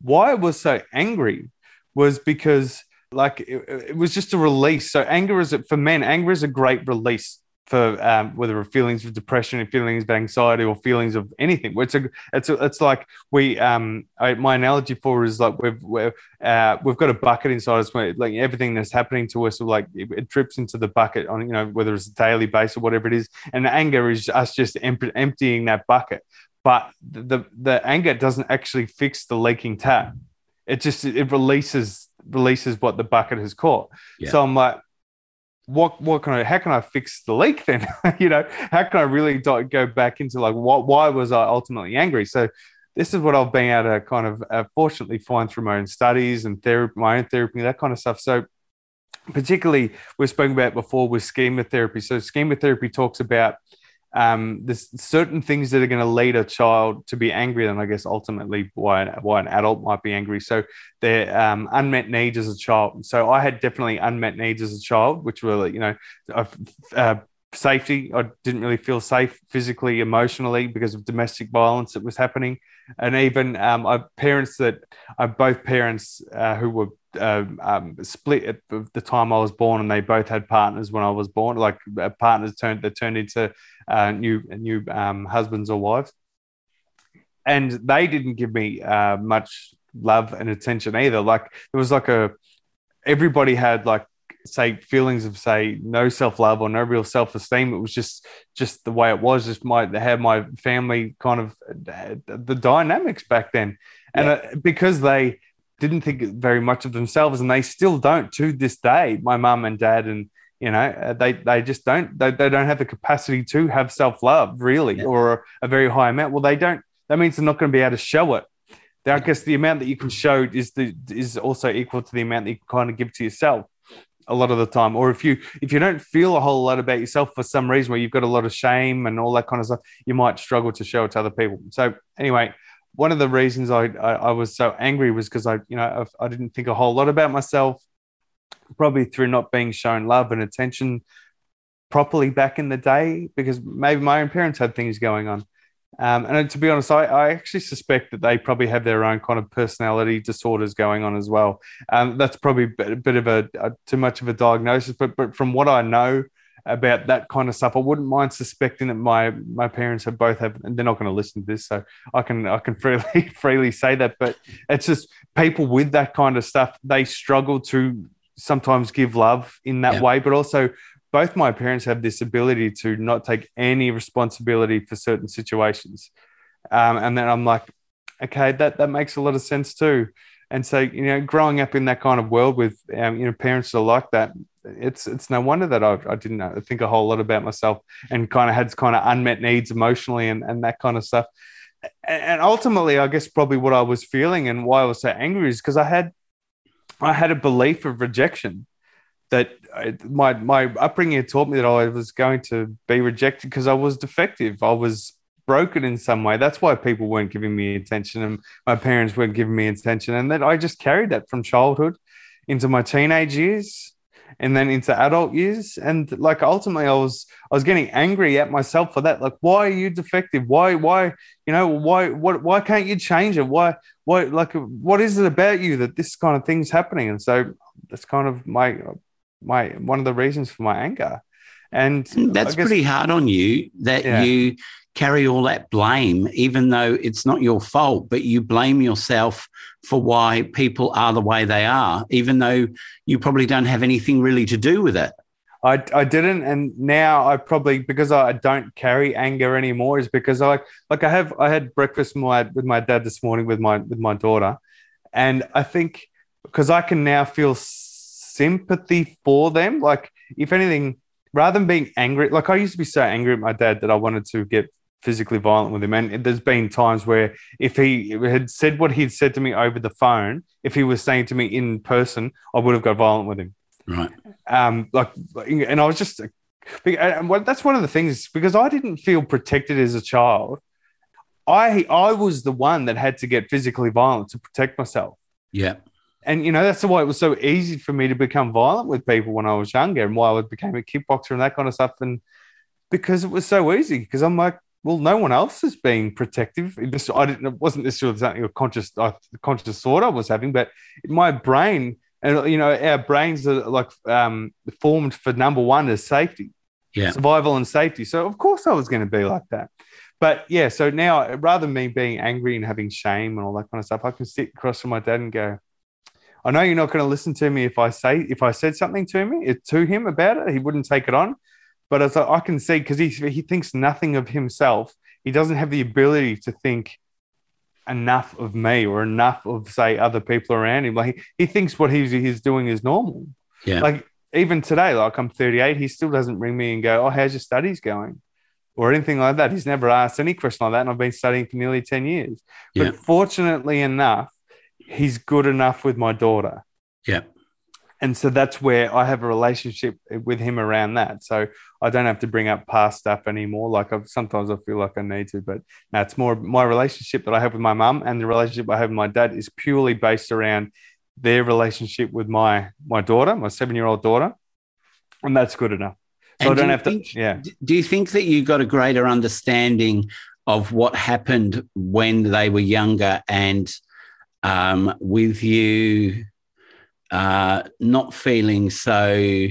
why I was so angry was because like it was just a release. So anger is, for men, anger is a great release for whether of feelings of depression, feelings of anxiety, or feelings of anything. It's like we my analogy for it is like we've got a bucket inside us where like everything that's happening to us, like it drips into the bucket on, you know, whether it's a daily basis or whatever it is. And anger is us just emptying that bucket, but the anger doesn't actually fix the leaking tap. It just it releases what the bucket has caught. Yeah. So I'm like, how can I fix the leak then? You know, how can I really go back into like, why was I ultimately angry? So this is what I've been able to kind of fortunately find through my own studies and therapy, my own therapy, that kind of stuff. So particularly we've spoken about before with schema therapy. So schema therapy talks about there's certain things that are going to lead a child to be angry, and I guess ultimately why an adult might be angry. So their unmet needs as a child. So I had definitely unmet needs as a child, which were, you know, safety. I didn't really feel safe physically, emotionally, because of domestic violence that was happening, and even both parents who were split at the time I was born, and they both had partners when I was born, like partners turned into new husbands or wives, and they didn't give me much love and attention either. Like it was like everybody had like, say, feelings of, say, no self-love or no real self-esteem. It was just the way it was, just my family kind of the dynamics back then. And yeah. Because they didn't think very much of themselves, and they still don't to this day, my mum and dad, and, you know, they just don't, they don't have the capacity to have self-love really, yeah. or a very high amount. Well, they don't, that means they're not going to be able to show it. Now, I guess the amount that you can show is also equal to the amount that you can kind of give to yourself a lot of the time. Or if you don't feel a whole lot about yourself for some reason, where you've got a lot of shame and all that kind of stuff, you might struggle to show it to other people. So anyway, one of the reasons I was so angry was because I didn't think a whole lot about myself, probably through not being shown love and attention properly back in the day, because maybe my own parents had things going on. And to be honest, I actually suspect that they probably have their own kind of personality disorders going on as well. That's probably a bit of a too much of a diagnosis, but from what I know about that kind of stuff, I wouldn't mind suspecting that my parents have both have, and they're not going to listen to this, so I can freely say that. But it's just people with that kind of stuff, they struggle to sometimes give love in that yeah. way, but also. Both my parents have this ability to not take any responsibility for certain situations. And then I'm like, okay, that makes a lot of sense too. And so, you know, growing up in that kind of world with, parents that are like that, it's no wonder that I didn't think a whole lot about myself, and kind of had unmet needs emotionally and that kind of stuff. And ultimately, I guess probably what I was feeling and why I was so angry is because I had a belief of rejection. That my upbringing taught me that I was going to be rejected because I was defective. I was broken in some way. That's why people weren't giving me attention, and my parents weren't giving me attention. And that I just carried that from childhood into my teenage years, and then into adult years. And like ultimately I was getting angry at myself for that. Like, why are you defective? Why can't you change it? Why like what is it about you that this kind of thing's happening? And so that's kind of my one of the reasons for my anger, and that's pretty hard on you that yeah. you carry all that blame, even though it's not your fault, but you blame yourself for why people are the way they are, even though you probably don't have anything really to do with it. I didn't, and now I probably, because I don't carry anger anymore, is because I had breakfast with my dad this morning with my daughter, and I think because I can now feel sympathy for them. Like, if anything, rather than being angry, like I used to be so angry at my dad that I wanted to get physically violent with him. And there's been times where if he had said what he'd said to me over the phone, if he was saying to me in person, I would have got violent with him. Right. And I was just, and that's one of the things, because I didn't feel protected as a child. I was the one that had to get physically violent to protect myself. Yeah. And, you know, that's why it was so easy for me to become violent with people when I was younger, and why I became a kickboxer and that kind of stuff. And because it was so easy, because I'm like, well, no one else is being protective. It wasn't necessarily something of conscious thought I was having, but my brain, and, you know, our brains are like formed for number one is safety. Yeah. Survival and safety. So, of course, I was going to be like that. But, yeah, so now rather than me being angry and having shame and all that kind of stuff, I can sit across from my dad and go, I know you're not going to listen to me if I said something to him about it. He wouldn't take it on. But as I can see, because he thinks nothing of himself. He doesn't have the ability to think enough of me or enough of, say, other people around him. Like he thinks what he's doing is normal. Yeah. Like even today, like I'm 38, he still doesn't ring me and go, oh, how's your studies going? Or anything like that. He's never asked any question like that, and I've been studying for nearly 10 years. Yeah. But fortunately enough, he's good enough with my daughter. Yeah. And so that's where I have a relationship with him around that. So I don't have to bring up past stuff anymore. Like sometimes I feel like I need to, but no, it's more my relationship that I have with my mum and the relationship I have with my dad is purely based around their relationship with my daughter, my 7-year-old daughter. And that's good enough. So and I don't have to, yeah. Do you think that you got a greater understanding of what happened when they were younger and with you not feeling so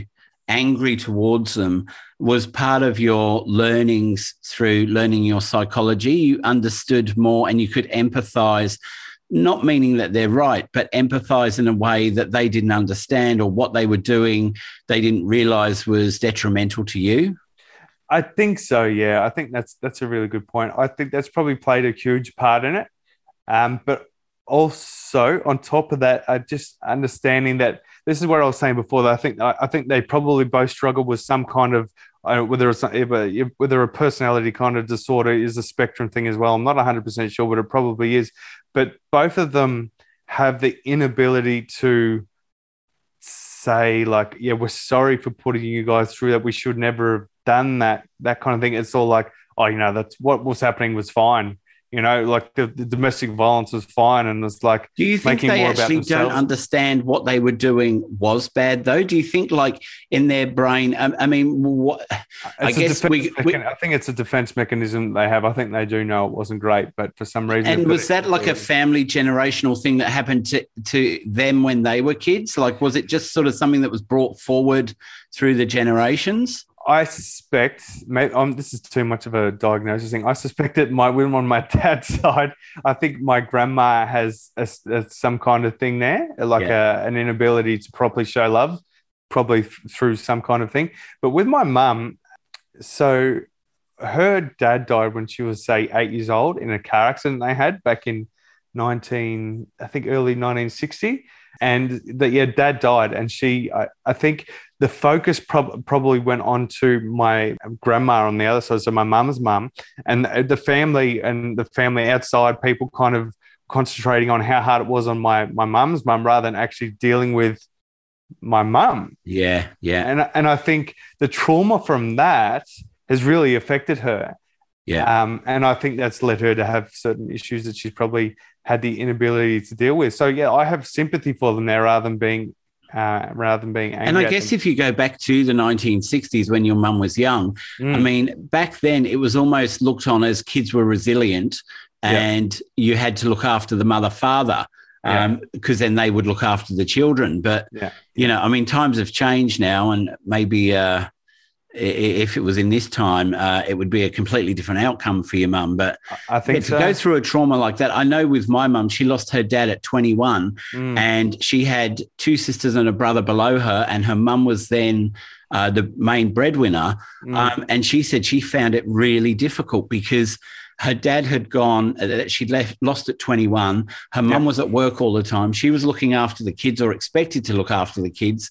angry towards them was part of your learnings through learning your psychology? You understood more and you could empathize, not meaning that they're right, but empathize in a way that they didn't understand or what they were doing they didn't realize was detrimental to you? I think so, yeah. I think that's a really good point. I think that's probably played a huge part in it. But also, on top of that, just understanding that this is what I was saying before. That I think they probably both struggle with some kind of whether a personality kind of disorder is a spectrum thing as well. I'm not 100% sure, but it probably is. But both of them have the inability to say, like, yeah, we're sorry for putting you guys through that. We should never have done that. That kind of thing. It's all like, oh, you know, that's what was happening was fine. You know, like the domestic violence was fine and it's like making more about themselves. Do you think they actually don't understand what they were doing was bad, though? Do you think, like, in their brain, I think it's a defense mechanism they have. I think they do know it wasn't great, but for some reason. And was that like a family generational thing that happened to them when they were kids? Like, was it just sort of something that was brought forward through the generations? I suspect, this is too much of a diagnosis thing. I suspect that on my dad's side, I think my grandma has some kind of thing there, like an inability to properly show love, probably through some kind of thing. But with my mum, so her dad died when she was, say, 8 years old in a car accident they had back in early 1960. And dad died, and she, I think the focus probably went on to my grandma on the other side, so my mum's mum, and the family outside people kind of concentrating on how hard it was on my mum's mum rather than actually dealing with my mum. Yeah, yeah. And I think the trauma from that has really affected her. Yeah. And I think that's led her to have certain issues that she's probably had the inability to deal with. So, yeah, I have sympathy for them there rather than being angry. And I guess if you go back to the 1960s when your mum was young, I mean, back then it was almost looked on as kids were resilient and you had to look after the mother-father. Because then they would look after the children. But, you know, I mean, times have changed now and maybe if it was in this time, it would be a completely different outcome for your mum. But I think to go through a trauma like that, I know with my mum, she lost her dad at 21 and she had two sisters and a brother below her, and her mum was then the main breadwinner. And she said she found it really difficult because her dad had gone, she'd lost at 21. Her mum was at work all the time. She was looking after the kids or expected to look after the kids.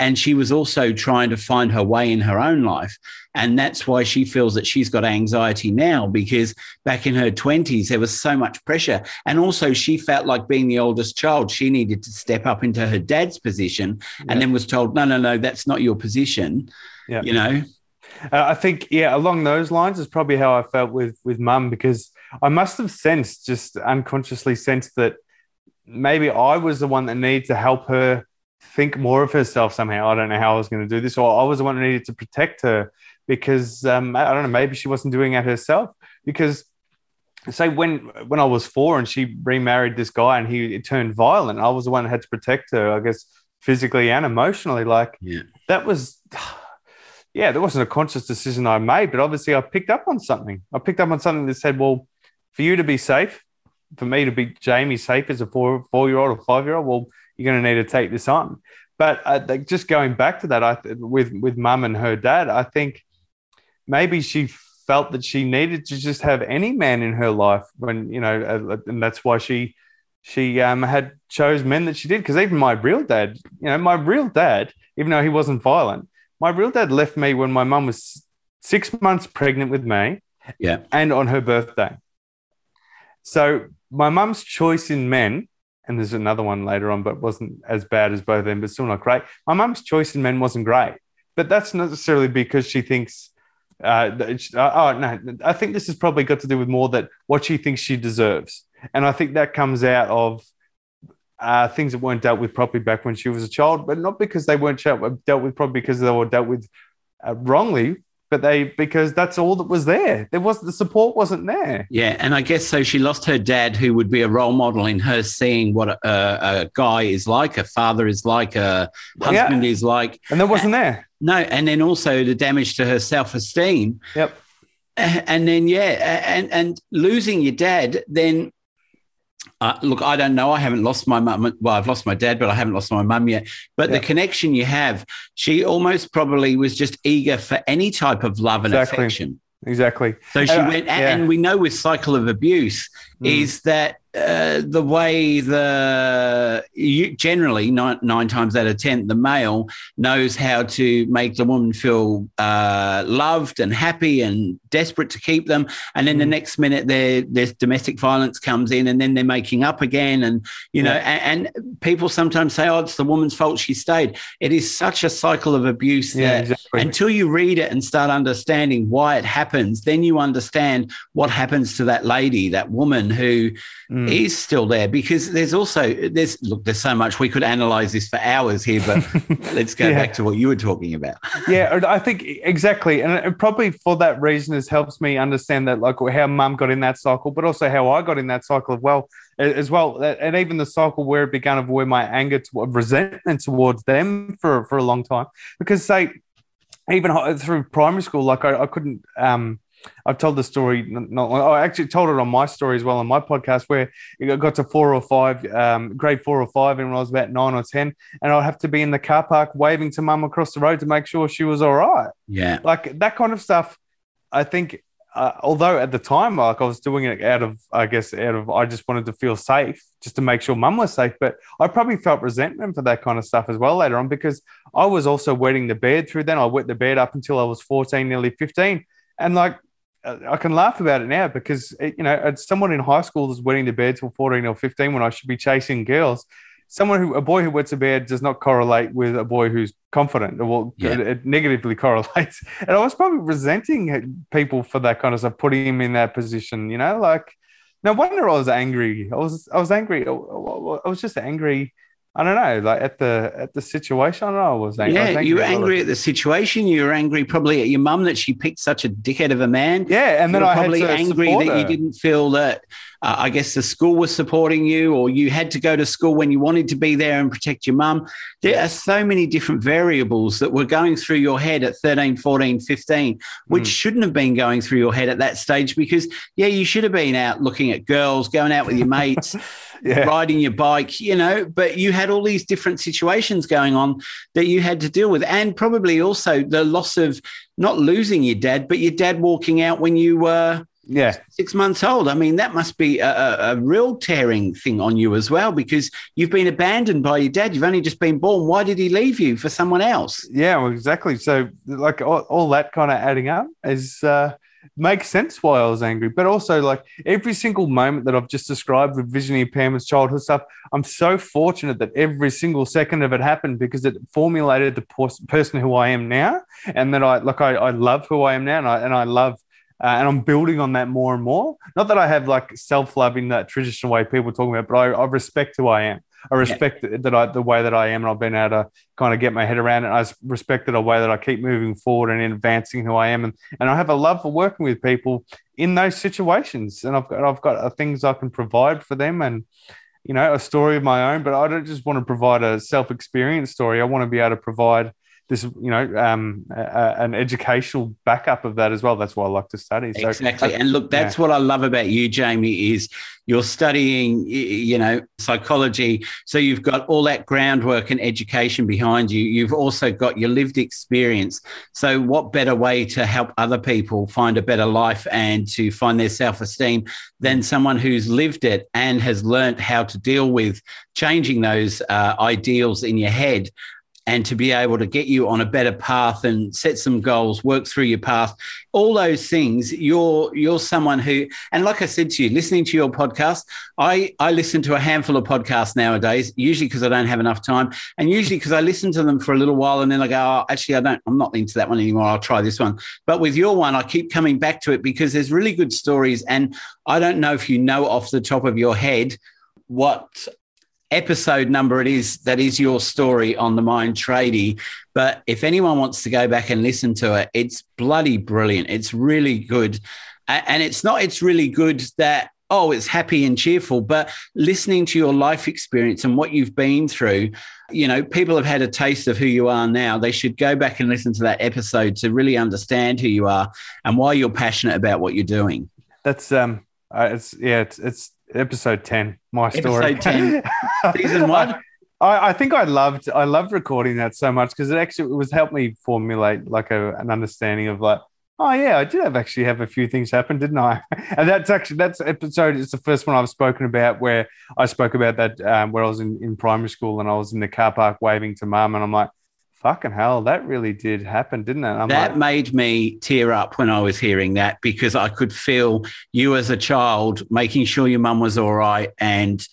And she was also trying to find her way in her own life. And that's why she feels that she's got anxiety now, because back in her 20s, there was so much pressure. And also she felt like being the oldest child, she needed to step up into her dad's position and then was told, no, that's not your position, you know. I think, along those lines is probably how I felt with mum, because I must have unconsciously sensed that maybe I was the one that needed to help her think more of herself somehow. I don't know how I was going to do this, or I was the one that needed to protect her because, I don't know, maybe she wasn't doing it herself. Because, say, when I was 4 and she remarried this guy and he turned violent, I was the one that had to protect her, I guess, physically and emotionally. Like, that was... yeah, there wasn't a conscious decision I made, but obviously I picked up on something. I picked up on something that said, well, for you to be safe, for me to be Jamie safe as a four-year-old or five-year-old, well, you're going to need to take this on. But just going back to that, with mum and her dad, I think maybe she felt that she needed to just have any man in her life when, you know, and that's why she had chose men that she did. Because even my real dad, even though he wasn't violent, my real dad left me when my mum was 6 months pregnant with me, yeah, and on her birthday. So my mum's choice in men, and there's another one later on, but wasn't as bad as both of them, but still not great. My mum's choice in men wasn't great, but that's not necessarily because she thinks, I think this has probably got to do with more that what she thinks she deserves. And I think that comes out of things that weren't dealt with properly back when she was a child, but not because they weren't dealt with properly, because they were dealt with wrongly, but because that's all that was there. The support wasn't there. Yeah, and I guess so she lost her dad, who would be a role model in her seeing what a guy is like, a father is like, a husband is like. And that wasn't there. No, and then also the damage to her self-esteem. Yep. And then, and losing your dad, then, look, I don't know. I haven't lost my mum. Well, I've lost my dad, but I haven't lost my mum yet. But the connection you have, she almost probably was just eager for any type of love and affection. Exactly. So she went, and we know with cycle of abuse is that the way generally nine times out of 10, the male knows how to make the woman feel loved and happy and desperate to keep them. And then the next minute their domestic violence comes in, and then they're making up again. And, you know, and people sometimes say, oh, it's the woman's fault she stayed. It is such a cycle of abuse that until you read it and start understanding why it happens, then you understand what happens to that lady, that woman who is still there. Because there's so much we could analyze this for hours here, but let's go back to what you were talking about. Yeah, I think exactly. And probably for that reason, it helps me understand that, like, how mum got in that cycle, but also how I got in that cycle as well. And even the cycle where it began of where my anger, resentment towards them for a long time, because say even through primary school, like I couldn't, I've told the story. I actually told it on my story as well on my podcast, where it got to grade 4 or 5, and when I was about 9 or 10, and I'd have to be in the car park waving to mum across the road to make sure she was all right. Yeah, like that kind of stuff. I think, although at the time, like I was doing it out of I just wanted to feel safe, just to make sure mum was safe. But I probably felt resentment for that kind of stuff as well later on, because I was also wetting the bed through then. I wet the bed up until I was 14, nearly 15. And like, I can laugh about it now because, you know, someone in high school is wetting the bed till 14 or 15 when I should be chasing girls. A boy who wets a bed does not correlate with a boy who's confident. Well, it negatively correlates. And I was probably resenting people for that kind of stuff, putting him in that position, you know, like no wonder I was angry. I was angry. I was just angry. I don't know, like at the situation. I don't know, I was angry. Yeah, you were angry at the situation. You were angry probably at your mum that she picked such a dickhead of a man. Yeah, and then I had to support her. Probably angry that you didn't feel that, I guess, the school was supporting you, or you had to go to school when you wanted to be there and protect your mum. There are so many different variables that were going through your head at 13, 14, 15, which shouldn't have been going through your head at that stage because, yeah, you should have been out looking at girls, going out with your mates, riding your bike, you know, but you had all these different situations going on that you had to deal with, and probably also the loss of not losing your dad, but your dad walking out when you were 6 months old. I mean, that must be a real tearing thing on you as well, because you've been abandoned by your dad. You've only just been born. Why did he leave you for someone else? Yeah, well, exactly. So like all that kind of adding up is makes sense why I was angry. But also, like, every single moment that I've just described with vision impairments, childhood stuff, I'm so fortunate that every single second of it happened because it formulated the person who I am now, and that I love who I am now, and I love and I'm building on that more and more. Not that I have like self-love in that traditional way people are talking about, but I respect who I am. I respect the way that I am, and I've been able to kind of get my head around it. I respect the way that I keep moving forward and advancing who I am. And I have a love for working with people in those situations. And I've got things I can provide for them, and, you know, a story of my own. But I don't just want to provide a self-experience story. I want to be able to provide this, you know, an educational backup of that as well. That's why I like to study. So, exactly. And look, that's what I love about you, Jamie, is you're studying, you know, psychology. So you've got all that groundwork and education behind you. You've also got your lived experience. So what better way to help other people find a better life and to find their self-esteem than someone who's lived it and has learned how to deal with changing those ideals in your head, and to be able to get you on a better path and set some goals, work through your path, all those things. You're someone who, and like I said to you, listening to your podcast, I listen to a handful of podcasts nowadays, usually because I don't have enough time, and usually because I listen to them for a little while and then I go, oh, actually, I'm not into that one anymore. I'll try this one. But with your one, I keep coming back to it because there's really good stories, and I don't know if you know off the top of your head what episode number it is that is your story on the Mind Tradie, but if anyone wants to go back and listen to it, it's bloody brilliant. It's really good. And it's really good that, oh, it's happy and cheerful, but listening to your life experience and what you've been through, you know, people have had a taste of who you are now. They should go back and listen to that episode to really understand who you are and why you're passionate about what you're doing. That's it's Episode 10, my story. Episode 10, season 1. I think I loved recording that so much because it was helped me formulate like an understanding of like, oh yeah, I did have a few things happen, didn't I? And that's episode. It's the first one I've spoken about where I spoke about that where I was in primary school and I was in the car park waving to mum and I'm like, fucking hell, that really did happen, didn't it? That made me tear up when I was hearing that because I could feel you as a child making sure your mum was all right, and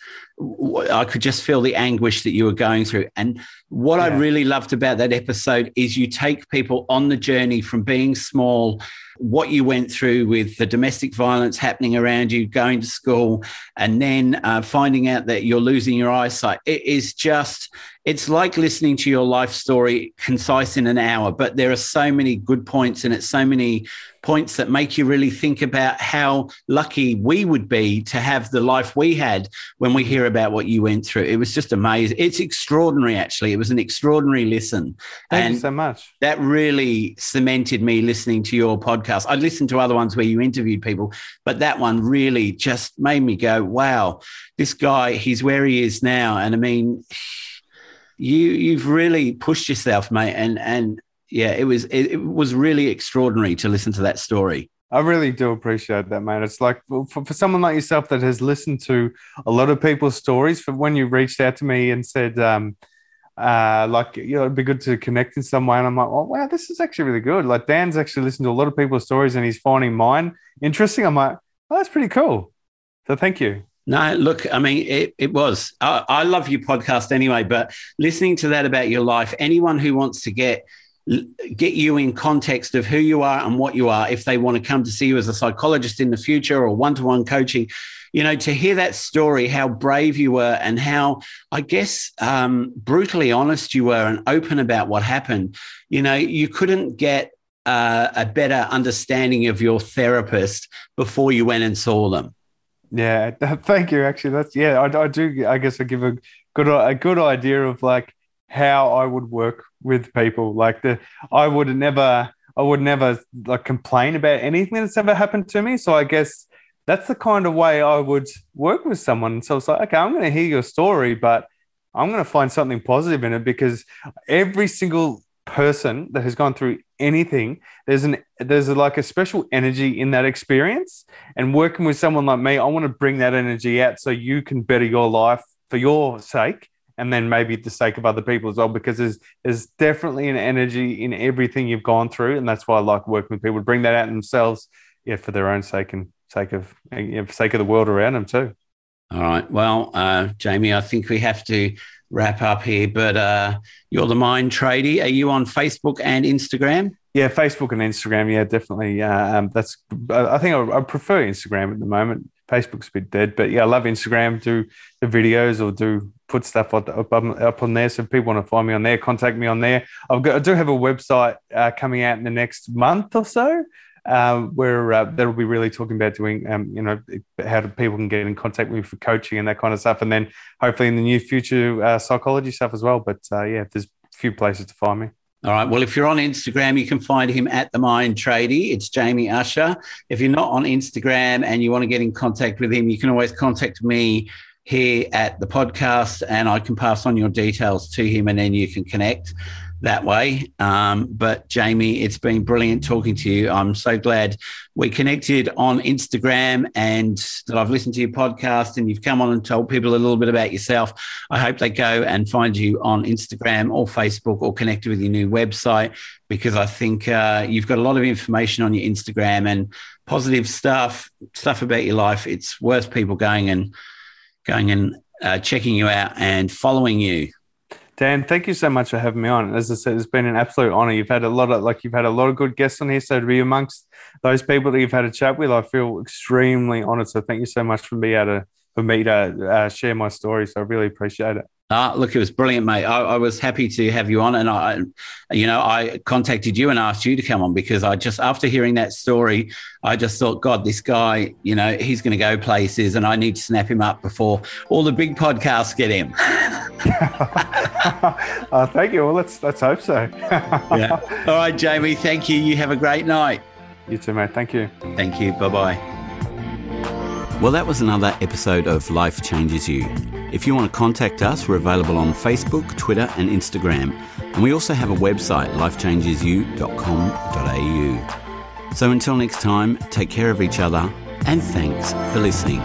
I could just feel the anguish that you were going through. And what I really loved about that episode is you take people on the journey from being small, what you went through with the domestic violence happening around you, going to school, and then finding out that you're losing your eyesight. It is just, it's like listening to your life story concise in an hour, but there are so many good points in it, so many points that make you really think about how lucky we would be to have the life we had when we hear about what you went through. It was just amazing. It's extraordinary, actually. It was an extraordinary listen. Thank you so much. That really cemented me listening to your podcast. I'd listened to other ones where you interviewed people, but that one really just made me go, wow, this guy, he's where he is now. And I mean, you've really pushed yourself, mate. And yeah, it was really extraordinary to listen to that story. I really do appreciate that, mate. It's like for someone like yourself that has listened to a lot of people's stories, for when you reached out to me and said, like, you know, it'd be good to connect in some way. And I'm like, oh, wow, this is actually really good. Like Dan's actually listened to a lot of people's stories and he's finding mine interesting. I'm like, oh, that's pretty cool. So thank you. No, look, I mean, it was. I love your podcast anyway, but listening to that about your life, anyone who wants to get you in context of who you are and what you are, if they want to come to see you as a psychologist in the future or one-to-one coaching, you know, to hear that story, how brave you were and how, I guess, brutally honest you were and open about what happened. You know, you couldn't get a better understanding of your therapist before you went and saw them. Yeah, thank you. Actually, I do. I guess I give a good idea of like how I would work with people. Like I would never like complain about anything that's ever happened to me. So I guess that's the kind of way I would work with someone. So it's like, okay, I'm going to hear your story, but I'm going to find something positive in it because every single person that has gone through anything, there's a special energy in that experience, and working with someone like me, I want to bring that energy out so you can better your life for your sake, and then maybe the sake of other people as well, because there's definitely an energy in everything you've gone through, and that's why I like working with people to bring that out in themselves, for their own sake and sake of the world around them too. All right, well, Jamie, I think we have to wrap up here, but you're the Mind Tradie. Are you on Facebook and Instagram? Yeah, Facebook and Instagram. Yeah, definitely. That's. I think I prefer Instagram at the moment. Facebook's a bit dead, but yeah, I love Instagram. Do the videos or put stuff up on there. So if people want to find me on there, contact me on there. I do have a website coming out in the next month or so, where that'll be really talking about doing, you know, how people can get in contact with me for coaching and that kind of stuff. And then hopefully in the near future, psychology stuff as well. But yeah, there's a few places to find me. All right. Well, if you're on Instagram, you can find him at the Mind Tradie. It's Jamie Usher. If you're not on Instagram and you want to get in contact with him, you can always contact me here at the podcast, and I can pass on your details to him, and then you can connect that way. But Jamie, it's been brilliant talking to you. I'm so glad we connected on Instagram and that I've listened to your podcast and you've come on and told people a little bit about yourself. I hope they go and find you on Instagram or Facebook or connect with your new website, because I think you've got a lot of information on your Instagram and positive stuff about your life. It's worth people going and checking you out and following you. Dan, thank you so much for having me on. As I said, it's been an absolute honor. You've had a lot of good guests on here. So to be amongst those people that you've had a chat with, I feel extremely honored. So thank you so much for me to share my story. So I really appreciate it. Look, it was brilliant, mate. I was happy to have you on, and I contacted you and asked you to come on because I just, after hearing that story, I just thought, God, this guy, he's going to go places, and I need to snap him up before all the big podcasts get him. Thank you. Well, let's hope so. Yeah. All right, Jamie. Thank you. You have a great night. You too, mate. Thank you. Thank you. Bye bye. Well, that was another episode of Life Changes You. If you want to contact us, we're available on Facebook, Twitter and Instagram. And we also have a website, lifechangesyou.com.au. So until next time, take care of each other, and thanks for listening.